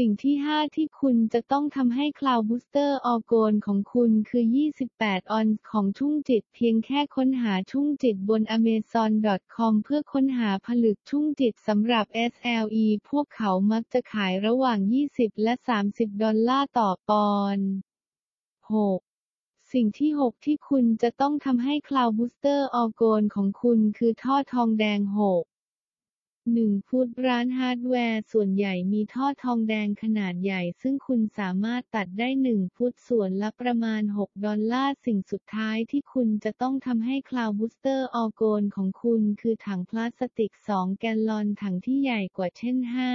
สิ่งที่ห้าที่คุณจะต้องทำให้คลาวด์บูสเตอร์ออโกนของคุณคือยี่สิบแปดออนซ์ของชุ่งจิตเพียงแค่ค้นหาชุ่งจิตบน อเมซอน ดอท คอม เพื่อค้นหาผลึกชุ่งจิตสำหรับ เอส แอล อี พวกเขามักจะขายระหว่างยี่สิบและสามสิบดอลลาร์ต่อปอนด์หกสิ่งที่หกที่คุณจะต้องทำให้คลาวด์บูสเตอร์ออโกนของคุณคือท่อทองแดงหกหนึ่งฟุตร้านฮาร์ดแวร์ส่วนใหญ่มีท่อทองแดงขนาดใหญ่ซึ่งคุณสามารถตัดได้หนึ่งฟุตส่วนละประมาณหกดอลลาร์สิ่งสุดท้ายที่คุณจะต้องทำให้คลาวด์บูสเตอร์ออโกนของคุณคือถังพลาสติกสองแกลลอนถังที่ใหญ่กว่าเช่นห้า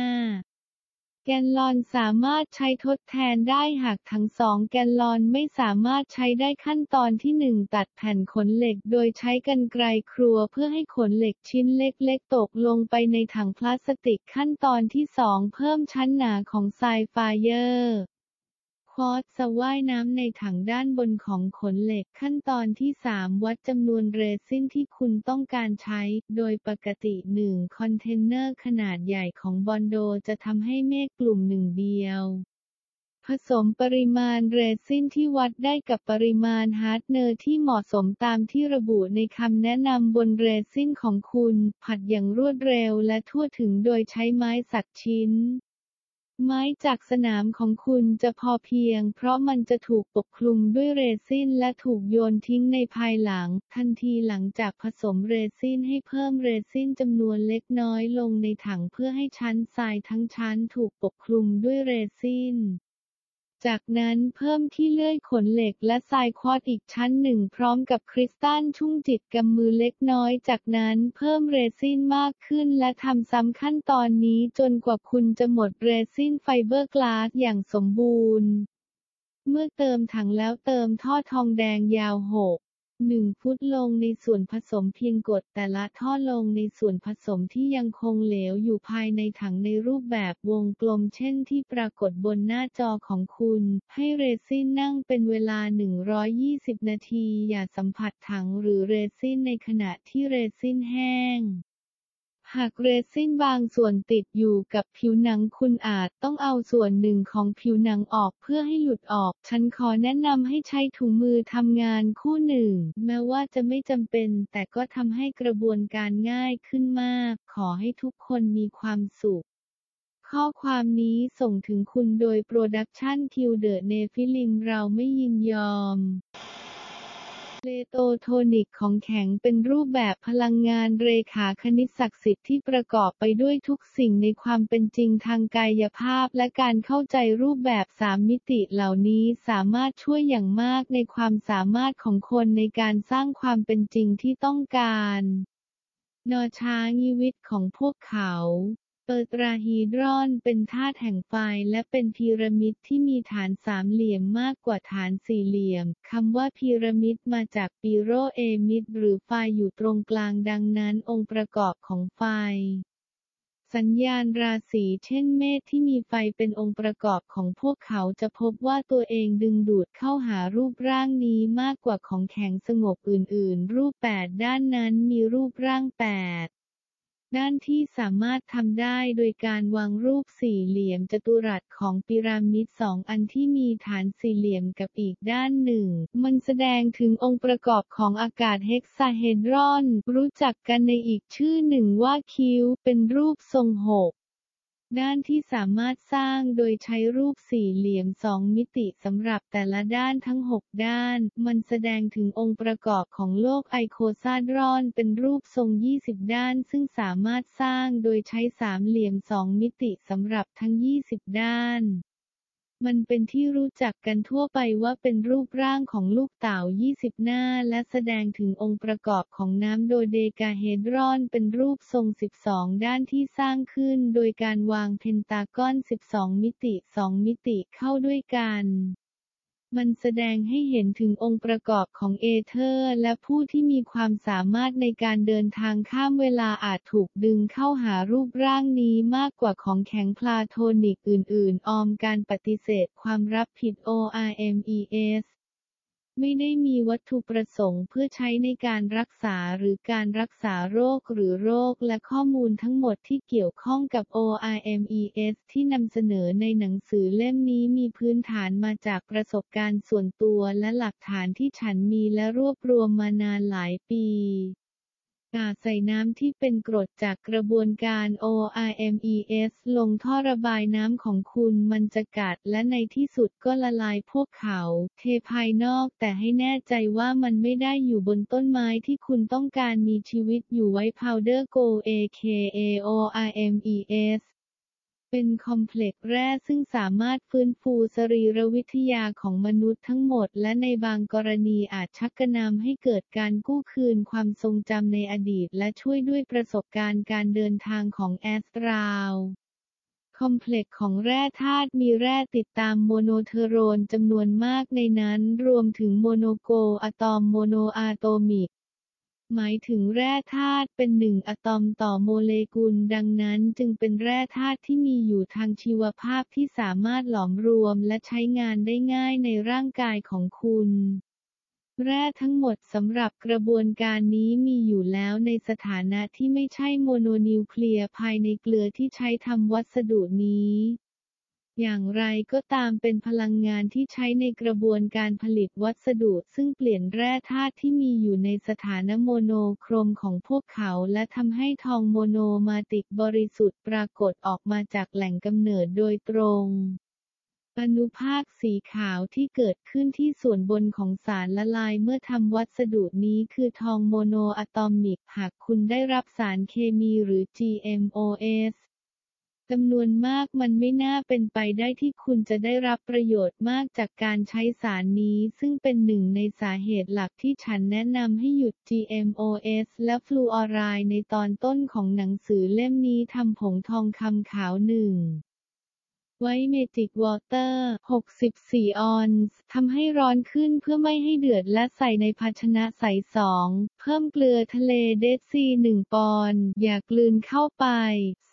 แกลลอนสามารถใช้ทดแทนได้หากทั้งสองแกลลอนไม่สามารถใช้ได้ขั้นตอนที่หนึ่งตัดแผ่นขนเหล็กโดยใช้กรรไกรครัวเพื่อให้ขนเหล็กชิ้นเล็กๆตกลงไปในถังพลาสติกขั้นตอนที่สองเพิ่มชั้นหนาของทรายไฟเยอร์ควอตซ์จะว่ายน้ำในถังด้านบนของขนเหล็กขั้นตอนที่สามวัดจำนวนเรซินที่คุณต้องการใช้โดยปกติหนึ่งคอนเทนเนอร์ขนาดใหญ่ของบอนโดจะทำให้เมฆกลุ่มหนึ่งเดียวผสมปริมาณเรซินที่วัดได้กับปริมาณฮาร์ดเนอร์ที่เหมาะสมตามที่ระบุในคำแนะนำบนเรซินของคุณผัดอย่างรวดเร็วและทั่วถึงโดยใช้ไม้สักชิ้นไม้จากสนามของคุณจะพอเพียงเพราะมันจะถูกปกคลุมด้วยเรซินและถูกโยนทิ้งในภายหลังทันทีหลังจากผสมเรซินให้เพิ่มเรซินจำนวนเล็กน้อยลงในถังเพื่อให้ชั้นทรายทั้งชั้นถูกปกคลุมด้วยเรซิน จากนั้นเพิ่มที่เลื่อยขนเหล็กและทรายควอตซ์อีกชั้นหนึ่งพร้อมกับคริสตัลชุ่มจิตกำมือเล็กน้อยจากนั้นเพิ่มเรซินมากขึ้นและทำซ้ำขั้นตอนนี้จนกว่าคุณจะหมดเรซินไฟเบอร์กลาสอย่างสมบูรณ์เมื่อเติมถังแล้วเติมท่อทองแดงยาวหกหนึ่งฟุตลงในส่วนผสมเพียงกดแต่ละท่อลงในส่วนผสมที่ยังคงเหลวอยู่ภายในถังในรูปแบบวงกลมเช่นที่ปรากฏบนหน้าจอของคุณให้เรซินนั่งเป็นเวลาหนึ่งร้อยยี่สิบนาทีอย่าสัมผัสถังหรือเรซินในขณะที่เรซินแห้งหากเรซินบางส่วนติดอยู่กับผิวหนังคุณอาจต้องเอาส่วนหนึ่งของผิวหนังออกเพื่อให้หลุดออกฉันขอแนะนำให้ใช้ถุงมือทำงานคู่หนึ่งแม้ว่าจะไม่จำเป็นแต่ก็ทำให้กระบวนการง่ายขึ้นมากขอให้ทุกคนมีความสุขข้อความนี้ส่งถึงคุณโดยโปรดักชั่นคิวเดอะเนฟิลิมเราไม่ยินยอมเพลโตโทนิกของแข็งเป็นรูปแบบพลังงานเรขาคณิตศักดิ์สิทธิ์ที่ประกอบไปด้วยทุกสิ่งในความเป็นจริงทางกายภาพและการเข้าใจรูปแบบสามมิติเหล่านี้สามารถช่วยอย่างมากในความสามารถของคนในการสร้างความเป็นจริงที่ต้องการนอช้างชีวิตของพวกเขาเปอร์ตราฮีดรอนเป็นธาตุแห่งไฟและเป็นพีระมิดที่มีฐานสามเหลี่ยมมากกว่าฐานสี่เหลี่ยมคำว่าพีระมิดมาจากปีโรเอมิดหรือไฟอยู่ตรงกลางดังนั้นองค์ประกอบของไฟสัญญาณราศีเช่นเมษที่มีไฟเป็นองค์ประกอบของพวกเขาจะพบว่าตัวเองดึงดูดเข้าหารูปร่างนี้มากกว่าของแข็งสงบอื่นๆรูปแปดด้านนั้นมีรูปร่างแปดด้านที่สามารถทำได้โดยการวางรูปสี่เหลี่ยมจัตุรัสของพีระมิดสองอันที่มีฐานสี่เหลี่ยมกับอีกด้านหนึ่งมันแสดงถึงองค์ประกอบของอากาศเฮกซาเฮดรอนรู้จักกันในอีกชื่อหนึ่งว่าคิวเป็นรูปทรงหกด้านที่สามารถสร้างโดยใช้รูปสี่เหลี่ยมสองมิติสำหรับแต่ละด้านทั้งหกด้านมันแสดงถึงองค์ประกอบของโลกไอโคซาดรอนเป็นรูปทรงยี่สิบด้านซึ่งสามารถสร้างโดยใช้สามเหลี่ยมสองมิติสำหรับทั้งยี่สิบด้านมันเป็นที่รู้จักกันทั่วไปว่าเป็นรูปร่างของลูกเต๋ายี่สิบหน้าและแสดงถึงองค์ประกอบของน้ำโดเดกาเฮดรอนเป็นรูปทรงสิบสองด้านที่สร้างขึ้นโดยการวางเพนตากอนสิบสองมิติสองมิติเข้าด้วยกันมันแสดงให้เห็นถึงองค์ประกอบของเอเธอร์และผู้ที่มีความสามารถในการเดินทางข้ามเวลาอาจถูกดึงเข้าหารูปร่างนี้มากกว่าของแข็งพลาโทนิกอื่นๆออมการปฏิเสธความรับผิด โอ อาร์ เอ็ม อี เอส ไม่ได้มีวัตถุประสงค์เพื่อใช้ในการรักษาหรือการรักษาโรคหรือโรคและข้อมูลทั้งหมดที่เกี่ยวข้องกับ โอ อาร์ เอ็ม อี เอส ที่นำเสนอในหนังสือเล่มนี้มีพื้นฐานมาจากประสบการณ์ส่วนตัวและหลักฐานที่ฉันมีและรวบรวมมานานหลายปีกากใส่น้ำที่เป็นกรดจากกระบวนการ โอ อาร์ เอ็ม อี เอส ลงท่อระบายน้ำของคุณมันจะกัดและในที่สุดก็ละลายพวกเขาเทภายนอกแต่ให้แน่ใจว่ามันไม่ได้อยู่บนต้นไม้ที่คุณต้องการมีชีวิตอยู่ไว้ Powder Go เอ เค เอ โอ อาร์ เอ็ม อี เอสเป็นคอมเพล็กซ์แร่ซึ่งสามารถฟื้นฟูสรีรวิทยาของมนุษย์ทั้งหมดและในบางกรณีอาจชักกระนำให้เกิดการกู้คืนความทรงจำในอดีตและช่วยด้วยประสบการณ์การเดินทางของแอสตราลคอมเพล็กซ์ของแร่ธาตุมีแร่ติดตามโมโนเทโรนจำนวนมากในนั้นรวมถึงโมโนโกอะตอมโมโนอะโตมิกหมายถึงแร่ธาตุเป็นหนึ่งอะตอมต่อโมเลกุลดังนั้นจึงเป็นแร่ธาตุที่มีอยู่ทางชีวภาพที่สามารถหลอมรวมและใช้งานได้ง่ายในร่างกายของคุณแร่ทั้งหมดสำหรับกระบวนการนี้มีอยู่แล้วในสถานะที่ไม่ใช่โมโนนิวเคลียร์ภายในเกลือที่ใช้ทำวัสดุนี้อย่างไรก็ตามเป็นพลังงานที่ใช้ในกระบวนการผลิตวัสดุซึ่งเปลี่ยนแร่ธาตุที่มีอยู่ในสถานะโมโนโครมของพวกเขาและทำให้ทองโมโนมาติกบริสุทธิ์ปรากฏออกมาจากแหล่งกำเนิดโดยตรงอนุภาคสีขาวที่เกิดขึ้นที่ส่วนบนของสารละลายเมื่อทำวัสดุนี้คือทองโมโนอะตอมิกหากคุณได้รับสารเคมีหรือ จี เอ็ม โอ เอส จำนวนมากมันไม่น่าเป็นไปได้ที่คุณจะได้รับประโยชน์มากจากการใช้สารนี้ซึ่งเป็นหนึ่งในสาเหตุหลักที่ฉันแนะนำให้หยุด จี เอ็ม โอ เอส และฟลูออไรด์ในตอนต้นของหนังสือเล่มนี้ทำผงทองคำขาวหนึ่งไว้เมจิกวอเตอร์หกสิบสี่ออนซ์ทำให้ร้อนขึ้นเพื่อไม่ให้เดือดและใส่ในภาชนะใสสองเพิ่มเกลือทะเลเดซีหนึ่งปอนด์อย่ากลืนเข้าไป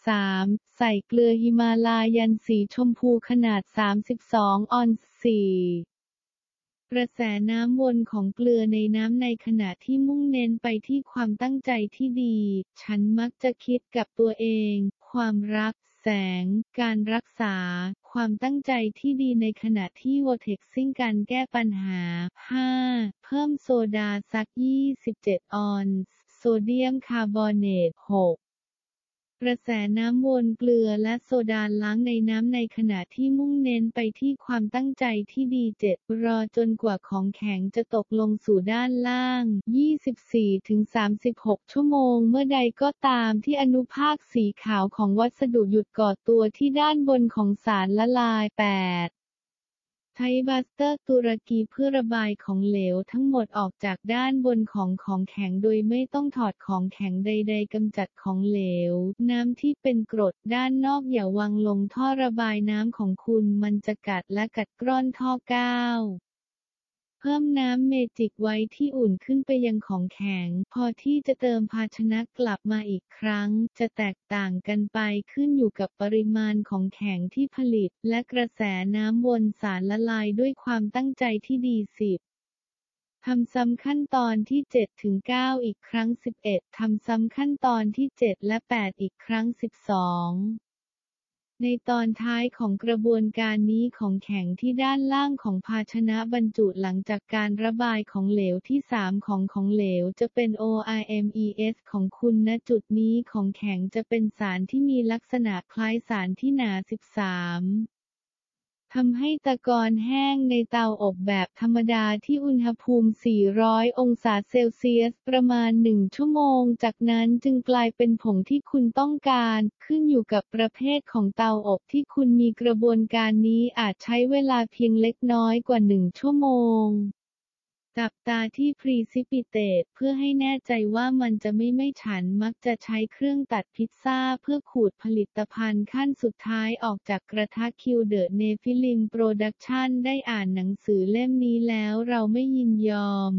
สามใส่เกลือหิมาลายันสีชมพูขนาดสามสิบสองออนซ์สี่กระแสน้ำวนของเกลือในน้ำในขณะที่มุ่งเน้นไปที่ความตั้งใจที่ดีฉันมักจะคิดกับตัวเองความรักแสงการรักษาความตั้งใจที่ดีในขณะที่วอเท็กซิ่งการแก้ปัญหาห้าเพิ่มโซดาสักยี่สิบเจ็ดออนซ์โซเดียมคาร์บอเนตหกกระแสน้ำวนเกลือและโซดาล้างในน้ำในขณะที่มุ่งเน้นไปที่ความตั้งใจที่ดีเจ็ดรอจนกว่าของแข็งจะตกลงสู่ด้านล่าง ยี่สิบสี่ถึงสามสิบหก ชั่วโมงเมื่อใดก็ตามที่อนุภาคสีขาวของวัสดุหยุดก่อตัวที่ด้านบนของสารละลายแปดใช้บัสเตอร์ตุรกีเพื่อระบายของเหลวทั้งหมดออกจากด้านบนของของแข็งโดยไม่ต้องถอดของแข็งใดๆกำจัดของเหลวน้ำที่เป็นกรดด้านนอกอย่าวางลงท่อระบายน้ำของคุณมันจะกัดและกัดกร่อนท่อก้าวเพิ่มน้ำเมจิกไว้ที่อุ่นขึ้นไปยังของแข็งพอที่จะเติมภาชนะกลับมาอีกครั้งจะแตกต่างกันไปขึ้นอยู่กับปริมาณของแข็งที่ผลิตและกระแสน้ำวนสารละลายด้วยความตั้งใจที่ดีสิบทำซ้ำขั้นตอนที่ เจ็ดถึงเก้า อีกครั้งสิบเอ็ดทำซ้ำขั้นตอนที่เจ็ดและแปดอีกครั้งสิบสองในตอนท้ายของกระบวนการนี้ของแข็งที่ด้านล่างของภาชนะบรรจุหลังจากการระบายของเหลวที่สามของของเหลวจะเป็น โอ ไอ เอ็ม อี เอส ของคุณณจุดนี้ของแข็งจะเป็นสารที่มีลักษณะคล้ายสารที่หนาสิบสามทำให้ตะกอนแห้งในเตาอบแบบธรรมดาที่อุณหภูมิสี่ร้อยองศาเซลเซียสประมาณหนึ่งชั่วโมงจากนั้นจึงกลายเป็นผงที่คุณต้องการขึ้นอยู่กับประเภทของเตาอบที่คุณมีกระบวนการนี้อาจใช้เวลาเพียงเล็กน้อยกว่าหนึ่งชั่วโมงจับตาที่ precipitate เพื่อให้แน่ใจว่ามันจะไม่ไม่ฉันมักจะใช้เครื่องตัดพิซซ่าเพื่อขูดผลิตภัณฑ์ขั้นสุดท้ายออกจากกระทะคิวเดอะ Nephilim Production ได้อ่านหนังสือเล่มนี้แล้วเราไม่ยินยอม